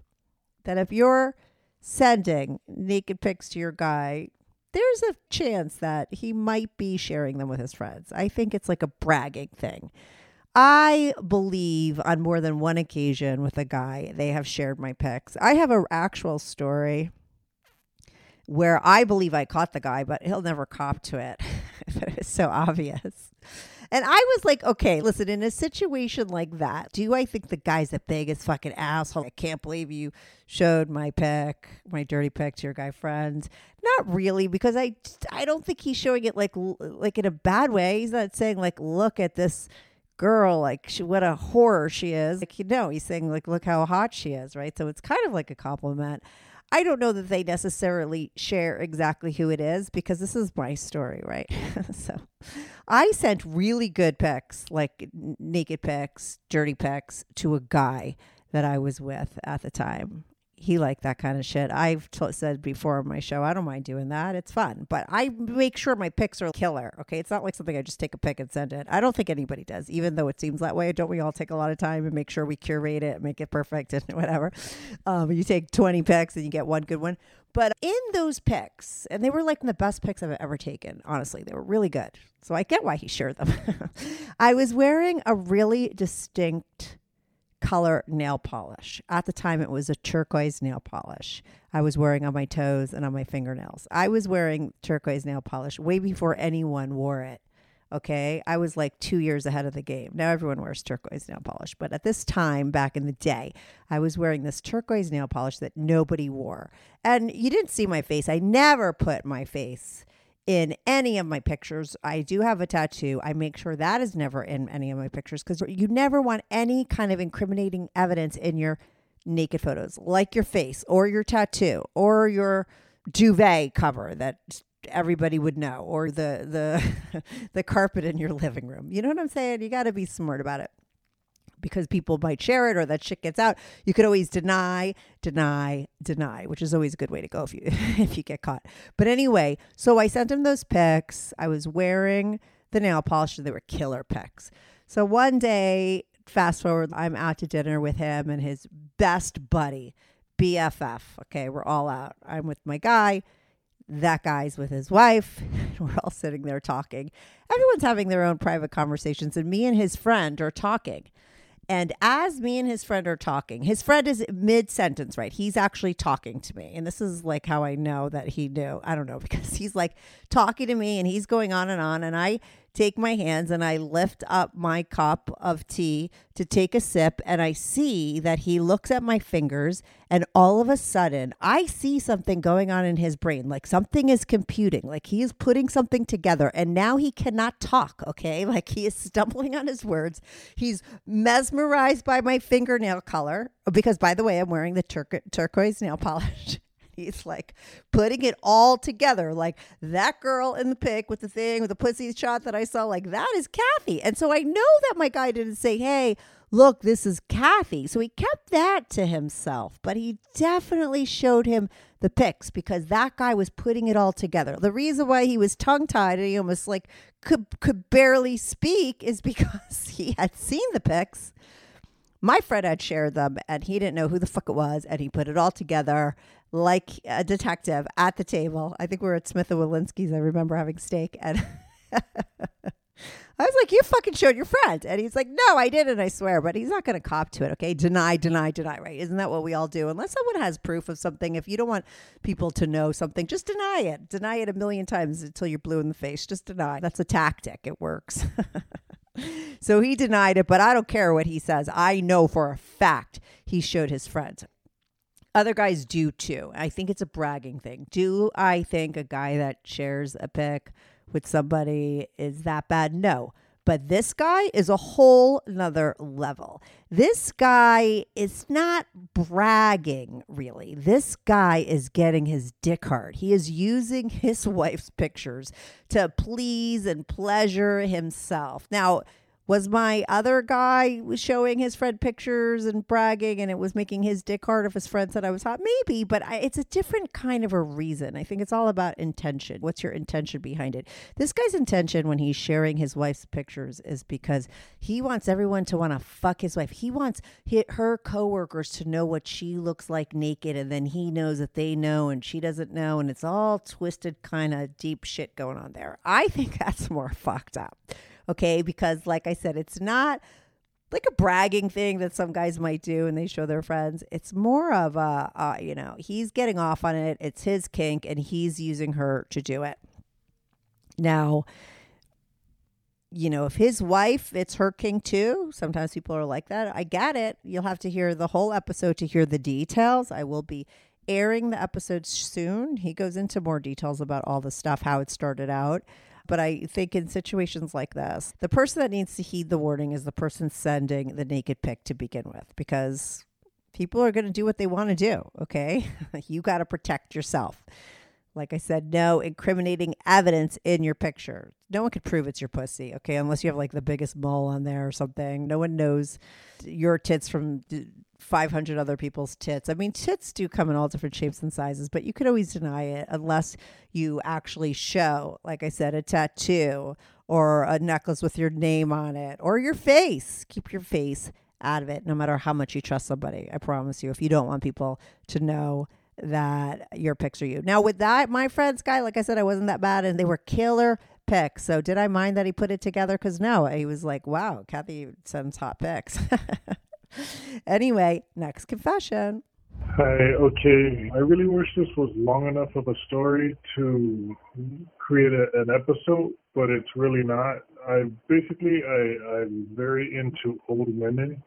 that if you're sending naked pics to your guy, there's a chance that he might be sharing them with his friends. I think it's like a bragging thing. I believe on more than one occasion with a guy, they have shared my pics. I have an actual story where I believe I caught the guy, but he'll never cop to it. It's so obvious. And I was like, okay, listen, in a situation like that, do I think the guy's the biggest fucking asshole? I can't believe you showed my dirty pic to your guy friends. Not really, because I don't think he's showing it like in a bad way. He's not saying like, look at this girl, like what a whore she is. Like, you know, he's saying like, look how hot she is, right? So it's kind of like a compliment. I don't know that they necessarily share exactly who it is because this is my story, right? So I sent really good pics, like naked pics, dirty pics to a guy that I was with at the time. He liked that kind of shit. I've said before on my show, I don't mind doing that. It's fun. But I make sure my pics are killer, okay? It's not like something I just take a pic and send it. I don't think anybody does, even though it seems that way. Don't we all take a lot of time and make sure we curate it, make it perfect and whatever? You take 20 pics and you get one good one. But in those pics, and they were like the best pics I've ever taken, honestly. They were really good. So I get why he shared them. I was wearing a really distinct color nail polish. At the time, it was a turquoise nail polish I was wearing on my toes and on my fingernails. I was wearing turquoise nail polish way before anyone wore it Okay, I was like 2 years ahead of the game. Now everyone wears turquoise nail polish. But at this time, back in the day, I was wearing this turquoise nail polish that nobody wore. And you didn't see my face. I never put my face in any of my pictures. I do have a tattoo. I make sure that is never in any of my pictures because you never want any kind of incriminating evidence in your naked photos, like your face or your tattoo or your duvet cover that everybody would know, or the carpet in your living room. You know what I'm saying? You got to be smart about it because people might share it or that shit gets out. You could always deny, which is always a good way to go if you get caught. But anyway, so I sent him those pics. I was wearing the nail polish. They were killer pics. So one day, fast forward, I'm out to dinner with him and his best buddy, BFF. Okay, we're all out. I'm with my guy. That guy's with his wife. We're all sitting there talking. Everyone's having their own private conversations, and me and his friend are talking. And as me and his friend are talking, his friend is mid-sentence, right? He's actually talking to me. And this is like how I know that he knew. I don't know, because he's like talking to me, and he's going on. And I take my hands, and I lift up my cup of tea to take a sip. And I see that he looks at my fingers. And all of a sudden, I see something going on in his brain. Like something is computing. Like he is putting something together. And now he cannot talk, okay? Like he is stumbling on his words. He's mesmerized by my fingernail color. Because, by the way, I'm wearing the turquoise nail polish. He's like putting it all together. Like that girl in the pic with the thing, with the pussy shot that I saw, like that is Kathy. And so I know that my guy didn't say, hey, look, this is Kathy. So he kept that to himself, but he definitely showed him the pics because that guy was putting it all together. The reason why he was tongue-tied and he almost like could barely speak is because he had seen the pics. My friend had shared them and he didn't know who the fuck it was. And he put it all together like a detective at the table. I think we were at Smith & Walensky's. I remember having steak. And I was like, you fucking showed your friend. And he's like, no, I didn't, I swear. But he's not going to cop to it. Okay. Deny, right? Isn't that what we all do? Unless someone has proof of something. If you don't want people to know something, just deny it. Deny it a million times until you're blue in the face. Just deny. That's a tactic. It works. So he denied it, but I don't care what he says. I know for a fact he showed his friend. Other guys do too. I think it's a bragging thing. Do I think a guy that shares a pic with somebody is that bad? No. But this guy is a whole nother level. This guy is not bragging, really. This guy is getting his dick hard. He is using his wife's pictures to please and pleasure himself. Now, was my other guy showing his friend pictures and bragging and it was making his dick hard if his friend said I was hot? Maybe, but it's a different kind of a reason. I think it's all about intention. What's your intention behind it? This guy's intention when he's sharing his wife's pictures is because he wants everyone to want to fuck his wife. He wants her coworkers to know what she looks like naked, and then he knows that they know and she doesn't know, and it's all twisted kind of deep shit going on there. I think that's more fucked up. Okay, because like I said, it's not like a bragging thing that some guys might do and they show their friends. It's more of a, he's getting off on it. It's his kink and he's using her to do it. Now, if his wife, it's her kink too. Sometimes people are like that. I get it. You'll have to hear the whole episode to hear the details. I will be airing the episode soon. He goes into more details about all the stuff, how it started out. But I think in situations like this, the person that needs to heed the warning is the person sending the naked pic to begin with, because people are going to do what they want to do. Okay, you got to protect yourself. Like I said, no incriminating evidence in your picture. No one could prove it's your pussy. Okay, unless you have like the biggest mole on there or something. No one knows your tits from 500 other people's tits. I mean, tits do come in all different shapes and sizes, but you could always deny it unless you actually show, like I said, a tattoo or a necklace with your name on it or your face. Keep your face out of it, no matter how much you trust somebody. I promise you, if you don't want people to know that your pics are you. Now with that, my friend's guy, like I said, I wasn't that bad and they were killer pics. So did I mind that he put it together? Because no, he was like, wow, Kathy sends hot pics. Anyway, next confession. Hi, okay. I really wish this was long enough of a story to create an episode, but it's really not. I'm very into old women.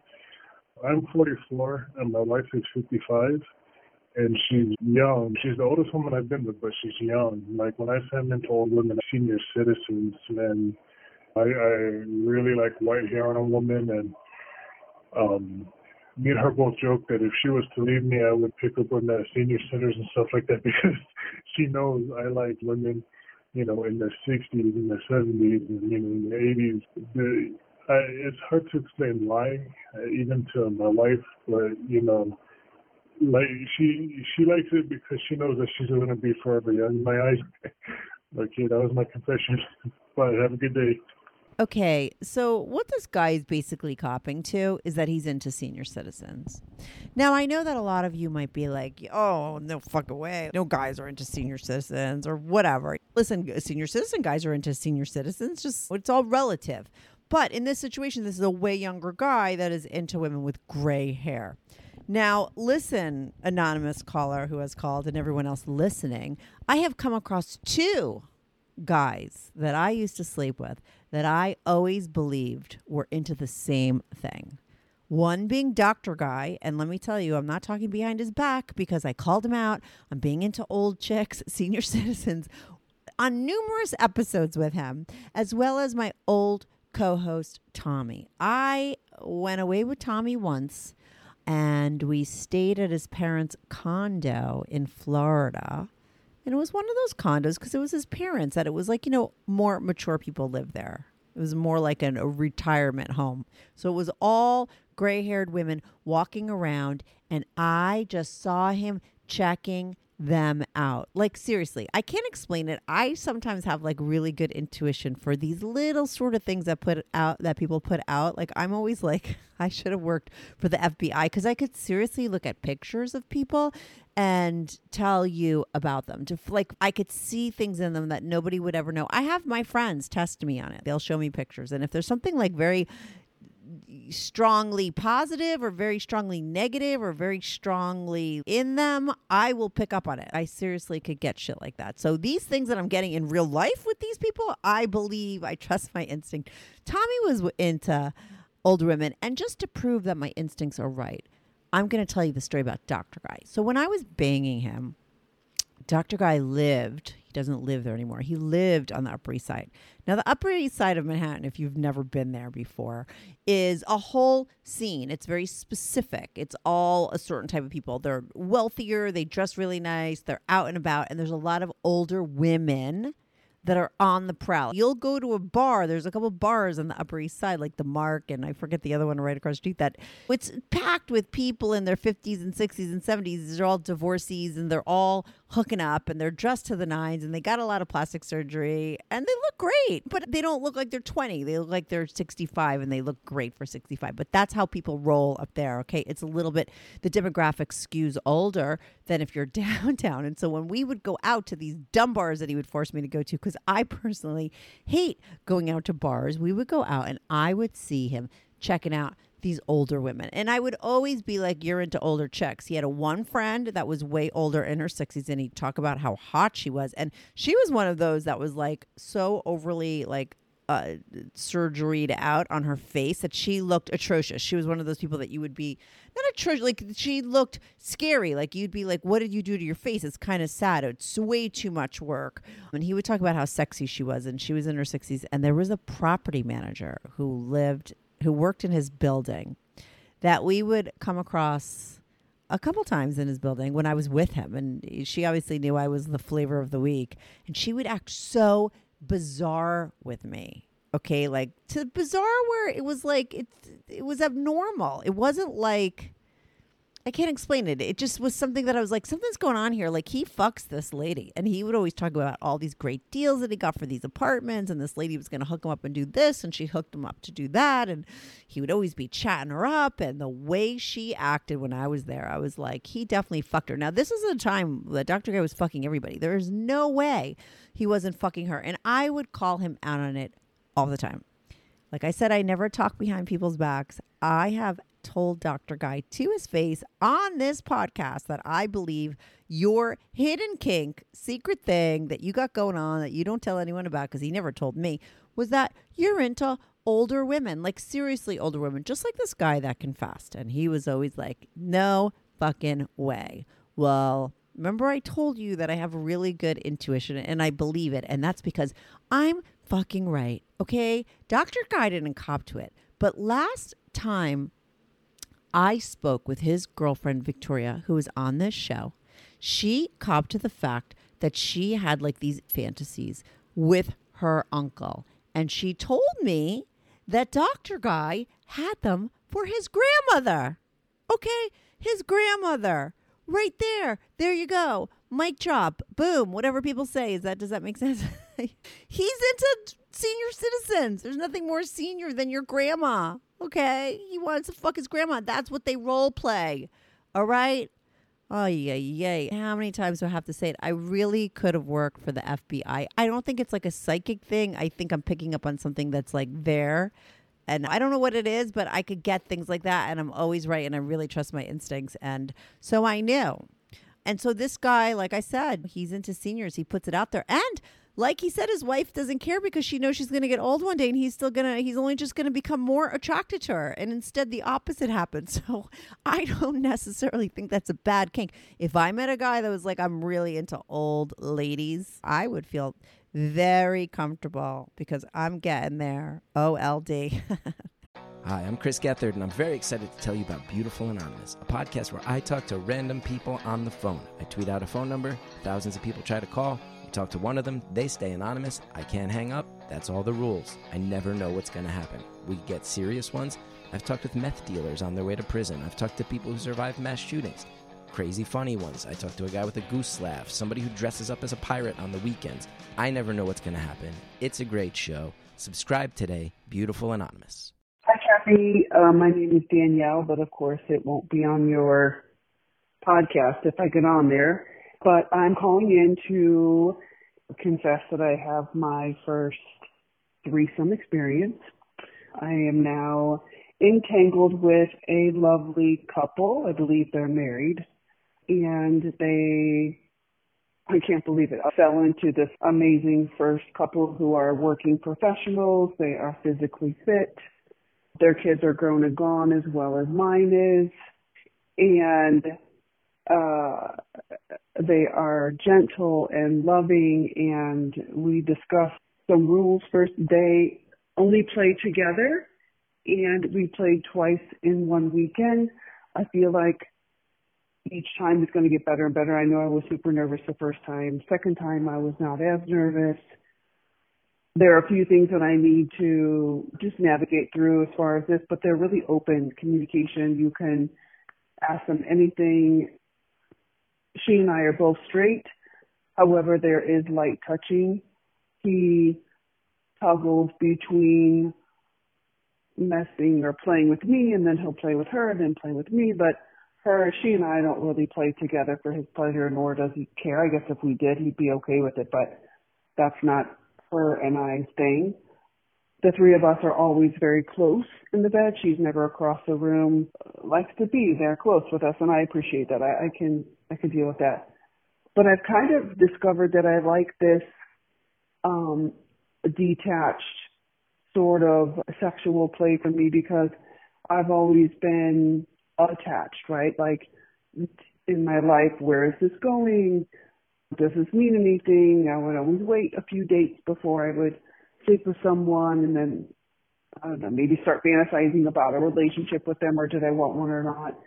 I'm 44 and my wife is 55, and she's young. She's the oldest woman I've been with, but she's young. Like, when I say I'm into old women, senior citizens, and I really like white hair on a woman, and me and her both joke that if she was to leave me, I would pick up on the senior centers and stuff like that, because she knows I like women, you know, in their 60s, in their 70s, and, you know, in their 80s. It's hard to explain why, even to my wife, but, you know, like, she likes it because she knows that she's going to be forever young in my eyes. Okay, that was my confession. But have a good day. Okay, so what this guy is basically copping to is that he's into senior citizens. Now, I know that a lot of you might be like, oh, no fucking way. No guys are into senior citizens or whatever. Listen, senior citizen guys are into senior citizens. Just, it's all relative. But in this situation, this is a way younger guy that is into women with gray hair. Now, listen, anonymous caller who has called and everyone else listening, I have come across two guys that I used to sleep with that I always believed were into the same thing. One being Dr. Guy, and let me tell you, I'm not talking behind his back because I called him out on being into old chicks, senior citizens, on numerous episodes with him, as well as my old co-host, Tommy. I went away with Tommy once, and we stayed at his parents' condo in Florida. And it was one of those condos because it was his parents that it was like, you know, more mature people live there. It was more like a retirement home. So it was all gray-haired women walking around, and I just saw him checking them out. Like, seriously, I can't explain it. I sometimes have like really good intuition for these little sort of things that people put out. Like, I'm always like, I should have worked for the FBI because I could seriously look at pictures of people and tell you about them. Like, I could see things in them that nobody would ever know. I have my friends test me on it. They'll show me pictures, and if there's something like very strongly positive or very strongly negative or very strongly in them, I will pick up on it. I seriously could get shit like that. So these things that I'm getting in real life with these people, I believe, I trust my instinct. Tommy was into older women, and just to prove that my instincts are right, I'm going to tell you the story about Dr. Guy. So when I was banging him, Dr. Guy lived, he doesn't live there anymore. He lived on the Upper East Side. Now, the Upper East Side of Manhattan, if you've never been there before, is a whole scene. It's very specific. It's all a certain type of people. They're wealthier. They dress really nice. They're out and about. And there's a lot of older women that are on the prowl. You'll go to a bar. There's a couple bars on the Upper East Side, like the Mark, and I forget the other one right across the street. That it's packed with people in their 50s and 60s and 70s. These are all divorcees, and they're all hooking up, and they're dressed to the nines, and they got a lot of plastic surgery, and they look great, but they don't look like they're 20. They look like they're 65, and they look great for 65. But that's how people roll up there, okay? It's a little bit, the demographic skews older than if you're downtown. And so when we would go out to these dumb bars that he would force me to go to, because I personally hate going out to bars, we would go out and I would see him checking out these older women. And I would always be like, you're into older chicks. He had one friend that was way older, in her 60s, and he'd talk about how hot she was. And she was one of those that was like so overly like surgeried out on her face that she looked atrocious. She was one of those people that you would be, not atrocious, like she looked scary. Like you'd be like, what did you do to your face? It's kind of sad. It's way too much work. And he would talk about how sexy she was, and she was in her 60s. And there was a property manager who worked in his building that we would come across a couple times in his building when I was with him. And she obviously knew I was the flavor of the week. And she would act so bizarre with me. Okay. Like to bizarre where it was like, it was abnormal. It wasn't like, I can't explain it. It just was something that I was like, something's going on here. Like he fucks this lady. And he would always talk about all these great deals that he got for these apartments. And this lady was going to hook him up and do this. And she hooked him up to do that. And he would always be chatting her up. And the way she acted when I was there, I was like, he definitely fucked her. Now, this is a time that Dr. Guy was fucking everybody. There is no way he wasn't fucking her. And I would call him out on it all the time. Like I said, I never talk behind people's backs. I have told Dr. Guy to his face on this podcast that I believe your hidden kink, secret thing that you got going on that you don't tell anyone about because he never told me, was that you're into older women, like seriously older women, just like this guy that confessed. And he was always like, no fucking way. Well, remember I told you that I have really good intuition and I believe it. And that's because I'm fucking right. Okay. Dr. Guy didn't cop to it. But last time I spoke with his girlfriend, Victoria, who was on this show, she copped to the fact that she had like these fantasies with her uncle. And she told me that Dr. Guy had them for his grandmother. Okay, his grandmother. Right there. There you go. Mic drop. Boom. Whatever people say. Does that make sense? He's into senior citizens. There's nothing more senior than your grandma. Okay? He wants to fuck his grandma. That's what they role play. All right? Oh, yeah, yay. How many times do I have to say it? I really could have worked for the FBI. I don't think it's like a psychic thing. I think I'm picking up on something that's like there. And I don't know what it is, but I could get things like that. And I'm always right. And I really trust my instincts. And so I knew. And so this guy, like I said, he's into seniors. He puts it out there. And like he said, his wife doesn't care because she knows she's going to get old one day. And he's only just going to become more attracted to her. And instead, the opposite happens. So I don't necessarily think that's a bad kink. If I met a guy that was like, I'm really into old ladies, I would feel very comfortable because I'm getting there. OLD. Hi, I'm Chris Gethard, and I'm very excited to tell you about Beautiful Anonymous, a podcast where I talk to random people on the phone. I tweet out a phone number. Thousands of people try to call. You talk to one of them. They stay anonymous. I can't hang up. That's all the rules. I never know what's going to happen. We get serious ones. I've talked with meth dealers on their way to prison. I've talked to people who survived mass shootings. Crazy funny ones. I talked to a guy with a goose laugh, somebody who dresses up as a pirate on the weekends. I never know what's going to happen. It's a great show. Subscribe today. Beautiful Anonymous. Hi, Kathy. My name is Danielle, but of course it won't be on your podcast if I get on there. But I'm calling in to confess that I have my first threesome experience. I am now entangled with a lovely couple. I believe they're married. And I can't believe it. I fell into this amazing first couple who are working professionals. They are physically fit. Their kids are grown and gone as well as mine is. And they are gentle and loving. And we discussed some rules first. They only play together. And we played twice in one weekend. I feel like each time it's going to get better and better. I know I was super nervous the first time. Second time, I was not as nervous. There are a few things that I need to just navigate through as far as this, but they're really open communication. You can ask them anything. She and I are both straight. However, there is light touching. He toggles between messing or playing with me, and then he'll play with her, and then play with me, but she and I don't really play together for his pleasure, nor does he care. I guess if we did, he'd be okay with it, but that's not her and I's thing. The three of us are always very close in the bed. She's never across the room, likes to be there close with us, and I appreciate that. I can deal with that. But I've kind of discovered that I like this detached sort of sexual play for me, because I've always been attached, right? Like in my life, where is this going? Does this mean anything? I would always wait a few dates before I would sleep with someone, and then, I don't know, maybe start fantasizing about a relationship with them, or did I want one or not?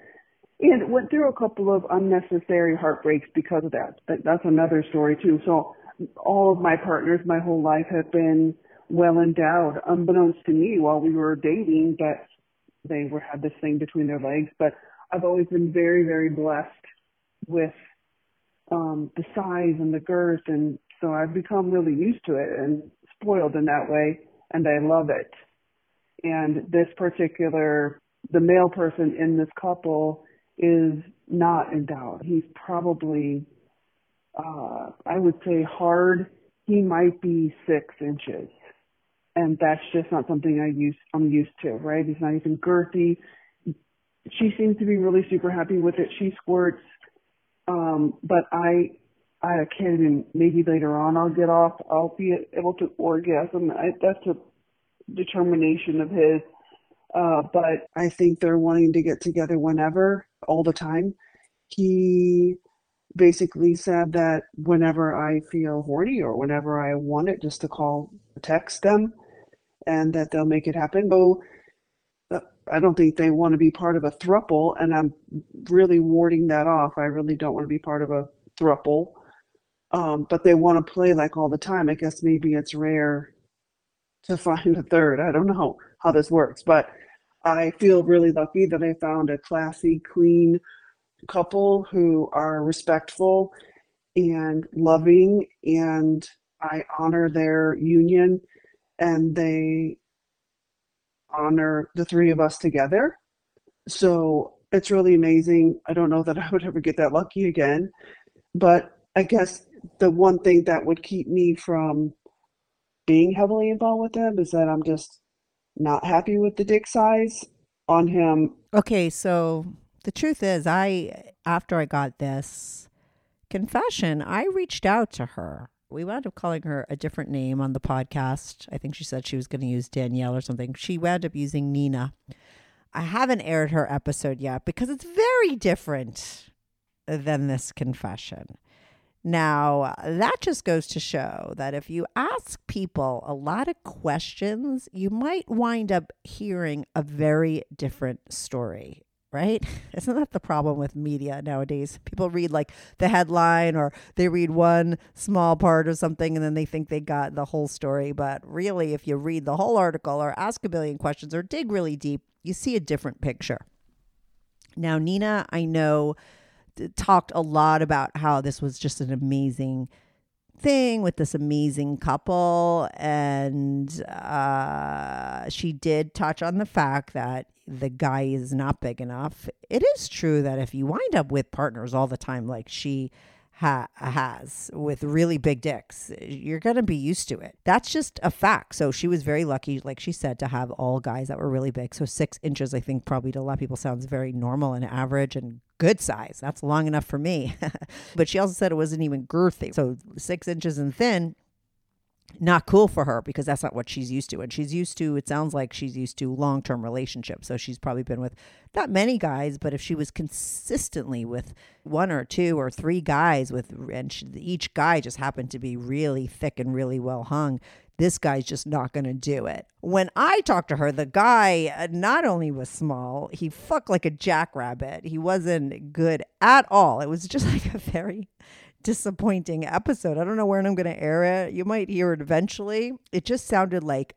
And went through a couple of unnecessary heartbreaks because of that. That's another story too. So all of my partners my whole life have been well endowed, unbeknownst to me while we were dating, that they had this thing between their legs. But I've always been very, very blessed with the size and the girth, and so I've become really used to it and spoiled in that way, and I love it. And this particular, the male person in this couple is not endowed. He's probably, I would say hard, he might be 6 inches. And that's just not something I'm used to, right? He's not even girthy. she seems to be really super happy with it. She squirts, but I can't even, maybe later on I'll get off. I'll be able to orgasm. That's a determination of his. But I think they're wanting to get together whenever, all the time. He basically said that whenever I feel horny or whenever I want it, just to call, text them, and that they'll make it happen. But I don't think they want to be part of a throuple, and I'm really warding that off. I really don't want to be part of a throuple, but they want to play like all the time. I guess maybe it's rare to find a third. I don't know how this works, but I feel really lucky that I found a classy, clean couple who are respectful and loving, and I honor their union, and they honor the three of us together. So it's really amazing. I don't know that I would ever get that lucky again, but I guess the one thing that would keep me from being heavily involved with them is that I'm just not happy with the dick size on him. Okay, so the truth is, after I got this confession, I reached out to her. We wound up calling her a different name on the podcast. I think she said she was going to use Danielle or something. She wound up using Nina. I haven't aired her episode yet because it's very different than this confession. Now, that just goes to show that if you ask people a lot of questions, you might wind up hearing a very different story. Right? Isn't that the problem with media nowadays? People read like the headline, or they read one small part or something, and then they think they got the whole story. But really, if you read the whole article or ask a billion questions or dig really deep, you see a different picture. Now, Nina, I know, talked a lot about how this was just an amazing thing with this amazing couple. And she did touch on the fact that the guy is not big enough. It is true that if you wind up with partners all the time, like she has with really big dicks, you're going to be used to it. That's just a fact. So she was very lucky, like she said, to have all guys that were really big. So 6 inches, I think, probably to a lot of people sounds very normal and average and good size. That's long enough for me. But she also said it wasn't even girthy. So 6 inches and thin, not cool for her, because that's not what she's used to. And she's used to, it sounds like she's used to long-term relationships. So she's probably been with not many guys, but if she was consistently with one or two or three guys each guy just happened to be really thick and really well hung, this guy's just not going to do it. When I talked to her, the guy not only was small, he fucked like a jackrabbit. He wasn't good at all. It was just like a very disappointing episode. I don't know when I'm going to air it. You might hear it eventually. It just sounded like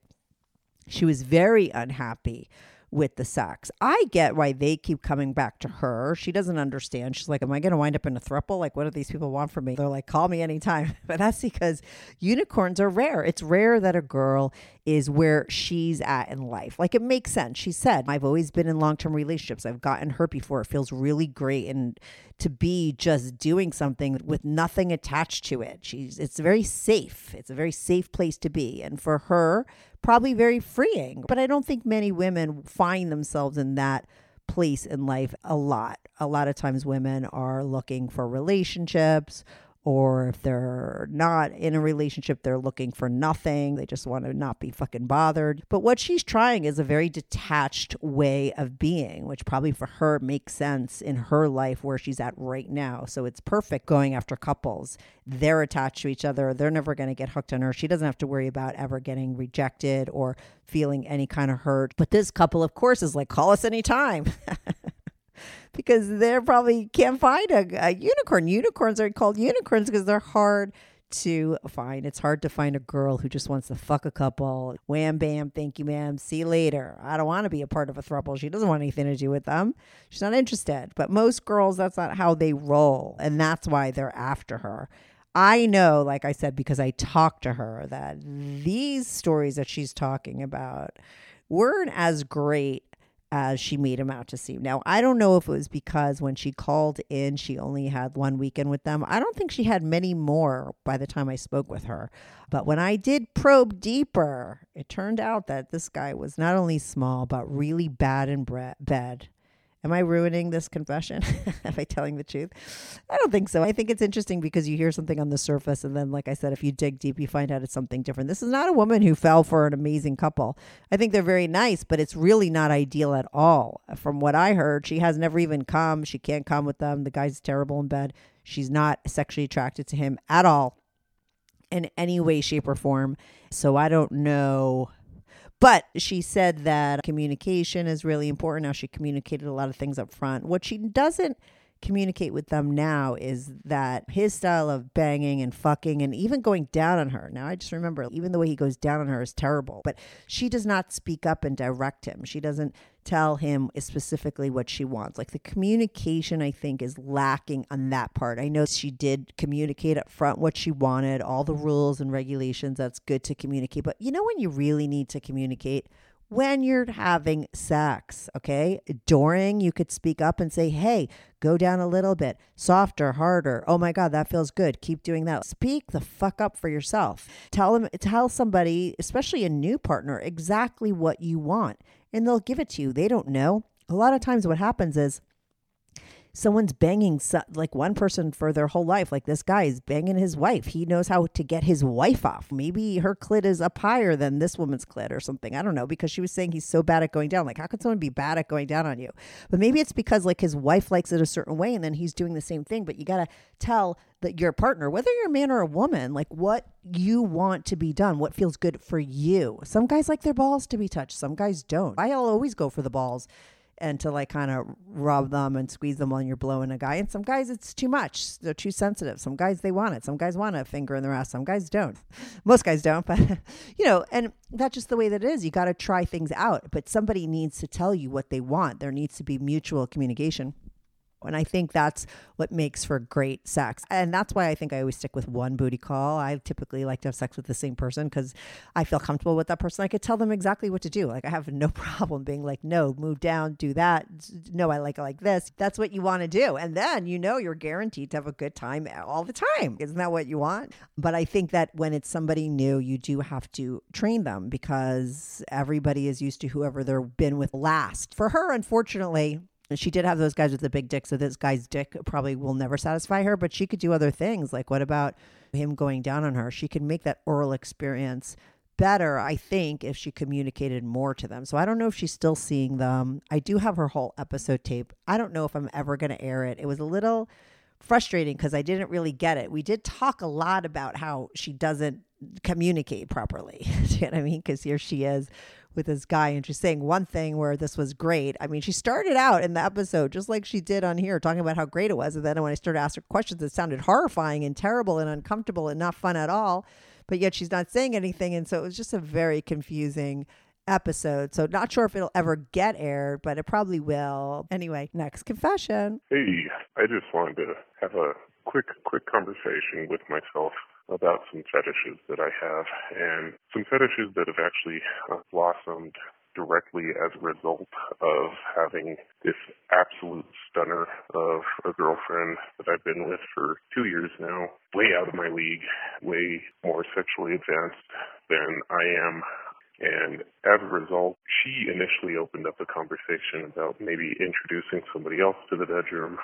she was very unhappy with the sex. I get why they keep coming back to her. She doesn't understand. She's like, am I going to wind up in a throuple? Like, what do these people want from me? They're like, call me anytime. But that's because unicorns are rare. It's rare that a girl is where she's at in life. Like, it makes sense. She said, I've always been in long-term relationships. I've gotten hurt before. It feels really great. And to be just doing something with nothing attached to it. It's very safe. It's a very safe place to be. And for her, probably very freeing. But I don't think many women find themselves in that place in life a lot. A lot of times women are looking for relationships, or if they're not in a relationship, they're looking for nothing. They just want to not be fucking bothered. But what she's trying is a very detached way of being, which probably for her makes sense in her life where she's at right now. So it's perfect going after couples. They're attached to each other. They're never going to get hooked on her. She doesn't have to worry about ever getting rejected or feeling any kind of hurt. But this couple, of course, is like, call us anytime. Because they probably can't find a unicorn. Unicorns are called unicorns because they're hard to find. It's hard to find a girl who just wants to fuck a couple. Wham, bam, thank you, ma'am. See you later. I don't want to be a part of a throuple. She doesn't want anything to do with them. She's not interested. But most girls, that's not how they roll. And that's why they're after her. I know, like I said, because I talked to her, that these stories that she's talking about weren't as great as she made him out to seem. Now, I don't know if it was because when she called in, she only had one weekend with them. I don't think she had many more by the time I spoke with her. But when I did probe deeper, it turned out that this guy was not only small, but really bad in bed. Am I ruining this confession? Am I telling the truth? I don't think so. I think it's interesting because you hear something on the surface, and then, like I said, if you dig deep, you find out it's something different. This is not a woman who fell for an amazing couple. I think they're very nice, but it's really not ideal at all. From what I heard, she has never even come. She can't come with them. The guy's terrible in bed. She's not sexually attracted to him at all in any way, shape, or form. So I don't know. But she said that communication is really important. Now, she communicated a lot of things up front. What she doesn't communicate with them now is that his style of banging and fucking and even going down on her. Now, I just remember even the way he goes down on her is terrible. But she does not speak up and direct him. She doesn't tell him specifically what she wants. Like, the communication, I think, is lacking on that part. I know she did communicate up front what she wanted, all the rules and regulations. That's good to communicate. But you know when you really need to communicate? When you're having sex, okay? During, you could speak up and say, hey, go down a little bit, softer, harder. Oh my God, that feels good. Keep doing that. Speak the fuck up for yourself. Tell somebody, especially a new partner, exactly what you want, and they'll give it to you. They don't know. A lot of times what happens is someone's banging like one person for their whole life. Like, this guy is banging his wife. He knows how to get his wife off. Maybe her clit is up higher than this woman's clit or something. I don't know, because she was saying he's so bad at going down. Like, how could someone be bad at going down on you? But maybe it's because, like, his wife likes it a certain way and then he's doing the same thing. But you got to tell that your partner, whether you're a man or a woman, like, what you want to be done, what feels good for you. Some guys like their balls to be touched. Some guys don't. I'll always go for the balls and to, like, kind of rub them and squeeze them while you're blowing a guy. And some guys, it's too much. They're too sensitive. Some guys, they want it. Some guys want a finger in their ass. Some guys don't. Most guys don't. But, you know, and that's just the way that it is. You got to try things out. But somebody needs to tell you what they want. There needs to be mutual communication. And I think that's what makes for great sex. And that's why I think I always stick with one booty call. I typically like to have sex with the same person because I feel comfortable with that person. I could tell them exactly what to do. Like, I have no problem being like, no, move down, do that. No, I like it like this. That's what you want to do. And then, you know, you're guaranteed to have a good time all the time. Isn't that what you want? But I think that when it's somebody new, you do have to train them because everybody is used to whoever they've been with last. For her, unfortunately, she did have those guys with the big dick, so this guy's dick probably will never satisfy her, but she could do other things. Like, what about him going down on her? She could make that oral experience better, I think, if she communicated more to them. So I don't know if she's still seeing them. I do have her whole episode tape. I don't know if I'm ever going to air it. It was a little frustrating because I didn't really get it. We did talk a lot about how she doesn't communicate properly. Do you know what I mean? Because here she is with this guy and she's saying one thing where this was great. I mean, she started out in the episode just like she did on here talking about how great it was. And then when I started asking her questions, it sounded horrifying and terrible and uncomfortable and not fun at all. But yet she's not saying anything. And so it was just a very confusing episode. So not sure if it'll ever get aired, but it probably will. Anyway, next confession. Hey, I just wanted to have a quick conversation with myself about some fetishes that I have, and some fetishes that have actually blossomed directly as a result of having this absolute stunner of a girlfriend that I've been with for 2 years now, way out of my league, way more sexually advanced than I am. And as a result, she initially opened up a conversation about maybe introducing somebody else to the bedroom.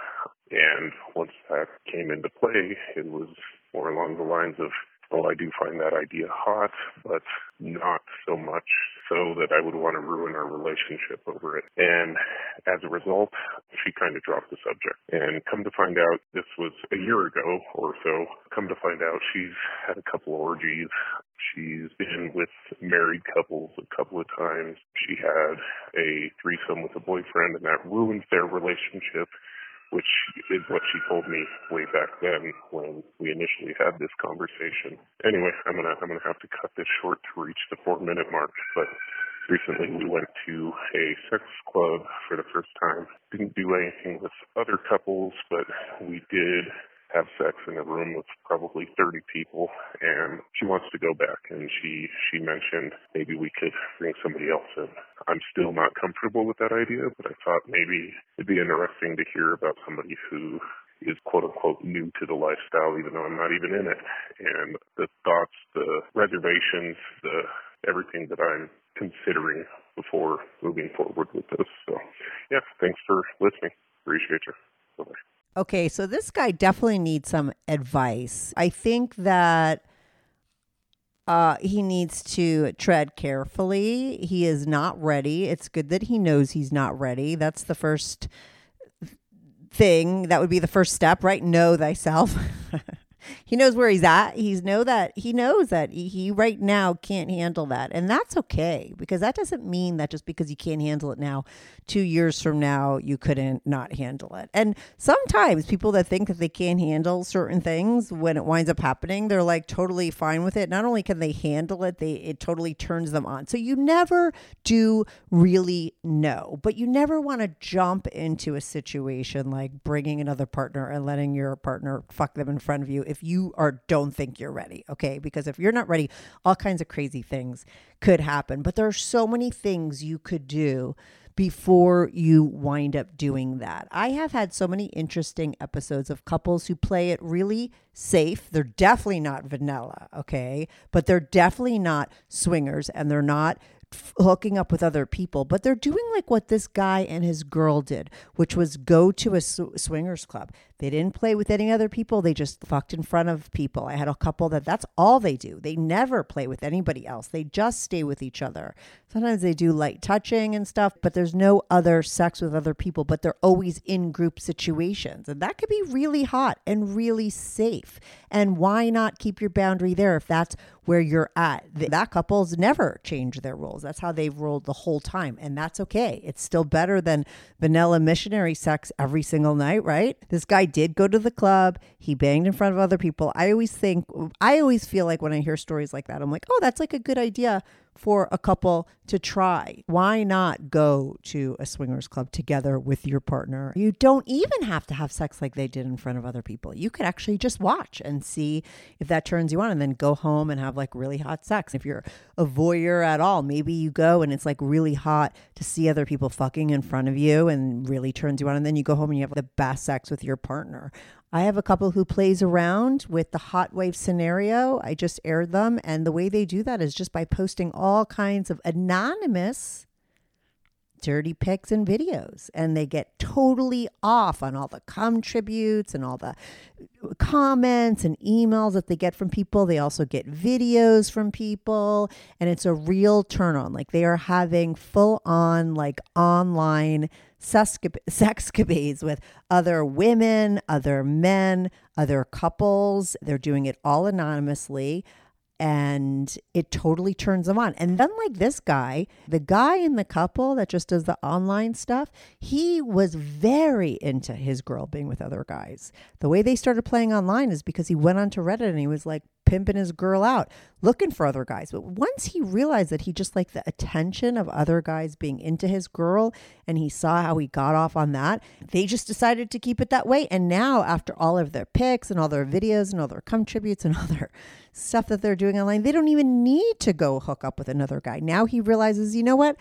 And once that came into play, it was more along the lines of, oh, I do find that idea hot, but not so much so that I would want to ruin our relationship over it. And as a result, she kind of dropped the subject. And come to find out, this was a year ago or so, come to find out she's had a couple orgies. She's been with married couples a couple of times. She had a threesome with a boyfriend, and that ruined their relationship, which is what she told me way back then when we initially had this conversation. Anyway, I'm gonna have to cut this short to reach the 4-minute mark, but recently we went to a sex club for the first time. Didn't do anything with other couples, but we did have sex in a room with probably 30 people, and she wants to go back, and she mentioned maybe we could bring somebody else in. I'm still not comfortable with that idea, but I thought maybe it'd be interesting to hear about somebody who is quote-unquote new to the lifestyle, even though I'm not even in it. And the thoughts, the reservations, everything that I'm considering before moving forward with this. So, yeah, thanks for listening. Appreciate you. Bye-bye. Okay, so this guy definitely needs some advice. I think that he needs to tread carefully. He is not ready. It's good that he knows he's not ready. That's the first thing. That would be the first step, right? Know thyself. He knows where he's at. He knows that he right now can't handle that. And that's okay, because that doesn't mean that just because you can't handle it now, 2 years from now, you couldn't not handle it. And sometimes people that think that they can't handle certain things, when it winds up happening, they're like totally fine with it. Not only can they handle it, it totally turns them on. So you never do really know, but you never want to jump into a situation like bringing another partner and letting your partner fuck them in front of you if you don't think you're ready, okay? Because if you're not ready, all kinds of crazy things could happen. But there are so many things you could do before you wind up doing that. I have had so many interesting episodes of couples who play it really safe. They're definitely not vanilla, okay? But they're definitely not swingers, and they're not hooking up with other people, but they're doing like what this guy and his girl did, which was go to a swingers club. They didn't play with any other people. They just fucked in front of people. I had a couple that's all they do. They never play with anybody else. They just stay with each other. Sometimes they do light touching and stuff, but there's no other sex with other people, but they're always in group situations. And that could be really hot and really safe. And why not keep your boundary there if that's where you're at? That couple's never changed their rules. That's how they've rolled the whole time. And that's okay. It's still better than vanilla missionary sex every single night, right? This guy did go to the club. He banged in front of other people. I always feel like when I hear stories like that, I'm like, oh, that's like a good idea for a couple to try. Why not go to a swingers club together with your partner? You don't even have to have sex like they did in front of other people. You could actually just watch and see if that turns you on, and then go home and have like really hot sex. If you're a voyeur at all, maybe you go and it's like really hot to see other people fucking in front of you and really turns you on, and then you go home and you have the best sex with your partner. I have a couple who plays around with the hot wife scenario. I just aired them. And the way they do that is just by posting all kinds of anonymous dirty pics and videos. And they get totally off on all the cum tributes and all the comments and emails that they get from people. They also get videos from people. And it's a real turn on. Like they are having full on like online sexcapades with other women, other men, other couples. They're doing it all anonymously, and it totally turns them on. And then like this guy, the guy in the couple that just does the online stuff, he was very into his girl being with other guys. The way they started playing online is because he went onto Reddit and he was like pimping his girl out, looking for other guys. But once he realized that he just liked the attention of other guys being into his girl, and he saw how he got off on that, they just decided to keep it that way. And now after all of their pics and all their videos and all their cum tributes and all their stuff that they're doing online, they don't even need to go hook up with another guy. Now he realizes, you know what?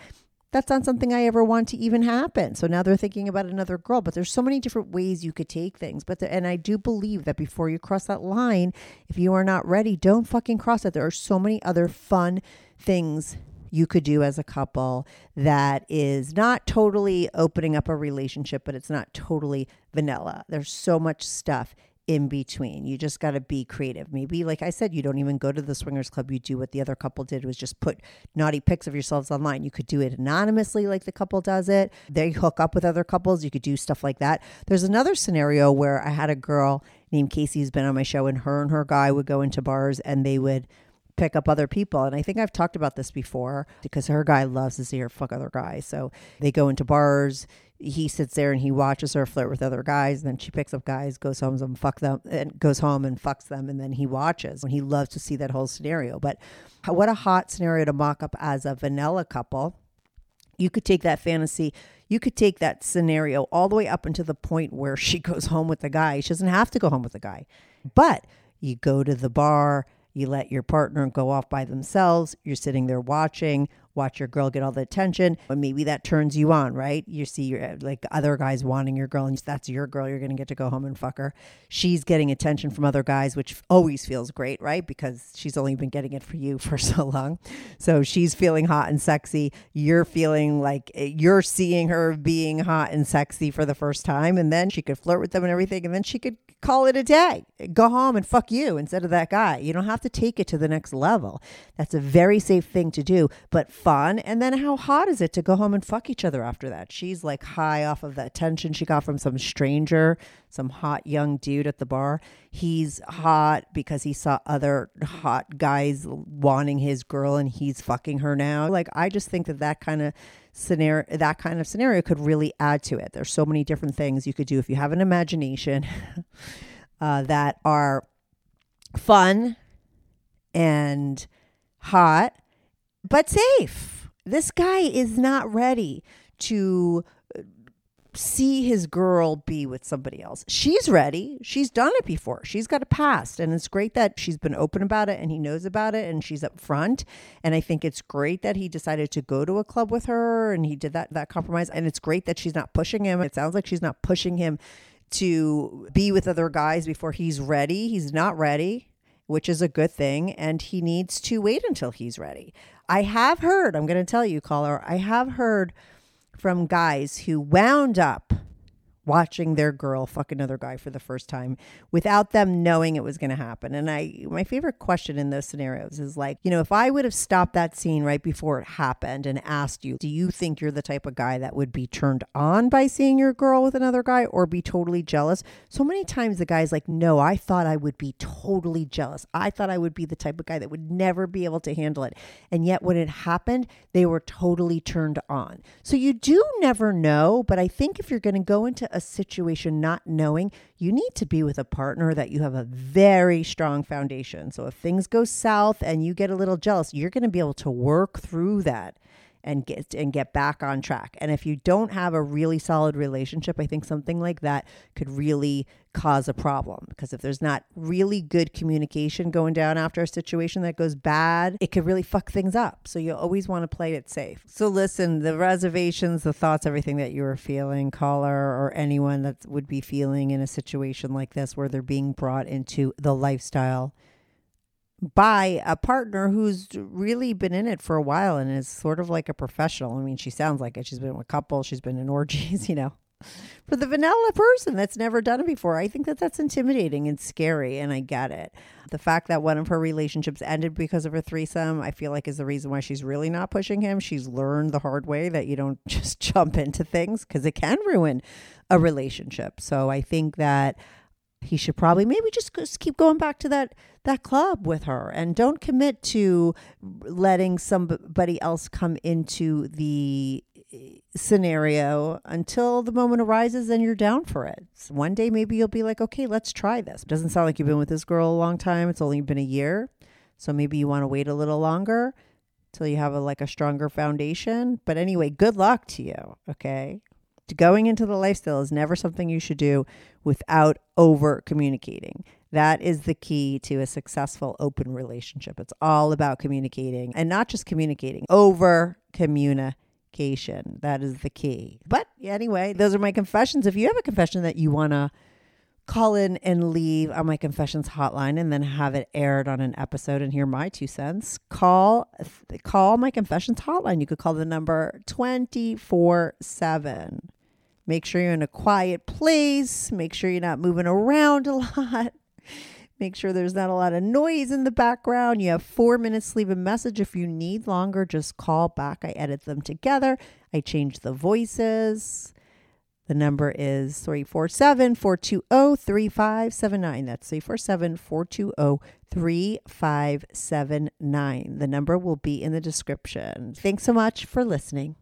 That's not something I ever want to even happen. So now they're thinking about another girl, but there's so many different ways you could take things. And I do believe that before you cross that line, if you are not ready, don't fucking cross it. There are so many other fun things you could do as a couple that is not totally opening up a relationship, but it's not totally vanilla. There's so much stuff in between. You just got to be creative. Maybe, like I said, you don't even go to the swingers club. You do what the other couple did, was just put naughty pics of yourselves online. You could do it anonymously like the couple does it. They hook up with other couples. You could do stuff like that. There's another scenario where I had a girl named Casey who's been on my show, and her guy would go into bars and they would pick up other people. And I think I've talked about this before because her guy loves to see her fuck other guys. So they go into bars. He sits there and he watches her flirt with other guys. And then she picks up guys, goes home and fucks them. And then he watches. And he loves to see that whole scenario. But what a hot scenario to mock up as a vanilla couple. You could take that fantasy. You could take that scenario all the way up until the point where she goes home with the guy. She doesn't have to go home with the guy. But you go to the bar. You let your partner go off by themselves. You're sitting there watching, watch your girl get all the attention. And maybe that turns you on, right? You see your, like, other guys wanting your girl, and that's your girl. You're going to get to go home and fuck her. She's getting attention from other guys, which always feels great, right? Because she's only been getting it for you for so long. So she's feeling hot and sexy. You're feeling like you're seeing her being hot and sexy for the first time. And then she could flirt with them and everything. And then she could call it a day, go home and fuck you instead of that guy. You don't have to take it to the next level. That's a very safe thing to do, but fun. And then how hot is it to go home and fuck each other after that? She's like high off of the attention she got from some stranger, some hot young dude at the bar. He's hot because he saw other hot guys wanting his girl and he's fucking her now. Like, I just think that that kind of scenario could really add to it. There's so many different things you could do if you have an imagination that are fun and hot, but safe. This guy is not ready to see his girl be with somebody else. She's ready. She's done it before. She's got a past. And it's great that she's been open about it and he knows about it and she's up front. And I think it's great that he decided to go to a club with her and he did that compromise. And it's great that she's not pushing him. It sounds like she's not pushing him to be with other guys before he's ready. He's not ready, which is a good thing. And he needs to wait until he's ready. I have heard, I'm going to tell you, caller, I have heard from guys who wound up watching their girl fuck another guy for the first time without them knowing it was going to happen. And my favorite question in those scenarios is like, you know, if I would have stopped that scene right before it happened and asked you, do you think you're the type of guy that would be turned on by seeing your girl with another guy or be totally jealous? So many times the guy's like, no, I thought I would be totally jealous. I thought I would be the type of guy that would never be able to handle it. And yet when it happened, they were totally turned on. So you do never know, but I think if you're going to go into a situation not knowing, you need to be with a partner that you have a very strong foundation. So if things go south and you get a little jealous, you're going to be able to work through that and get back on track. And if you don't have a really solid relationship, I think something like that could really cause a problem, because if there's not really good communication going down after a situation that goes bad, it could really fuck things up. So you always want to play it safe. So listen, the reservations, the thoughts, everything that you were feeling, caller, or anyone that would be feeling in a situation like this where they're being brought into the lifestyle by a partner who's really been in it for a while and is sort of like a professional. I mean, she sounds like it. She's been with a couple. She's been in orgies, you know. For the vanilla person that's never done it before, I think that that's intimidating and scary, and I get it. The fact that one of her relationships ended because of her threesome, I feel like, is the reason why she's really not pushing him. She's learned the hard way that you don't just jump into things because it can ruin a relationship. So I think that he should probably maybe just keep going back to that club with her, and don't commit to letting somebody else come into the scenario until the moment arises and you're down for it. So one day maybe you'll be like, okay, let's try this. It doesn't sound like you've been with this girl a long time. It's only been a year. So maybe you want to wait a little longer till you have a stronger foundation. But anyway, good luck to you. Okay. Going into the lifestyle is never something you should do without over communicating. That is the key to a successful open relationship. It's all about communicating, and not just communicating, over communicating. That is the key. But anyway, those are my confessions. If you have a confession that you want to call in and leave on my confessions hotline and then have it aired on an episode and hear my 2 cents, call my confessions hotline. You could call the number 24/7. Make sure you're in a quiet place. Make sure you're not moving around a lot. Make sure there's not a lot of noise in the background. You have 4 minutes to leave a message. If you need longer, just call back. I edit them together. I change the voices. The number is 347-420-3579. That's 347-420-3579. The number will be in the description. Thanks so much for listening.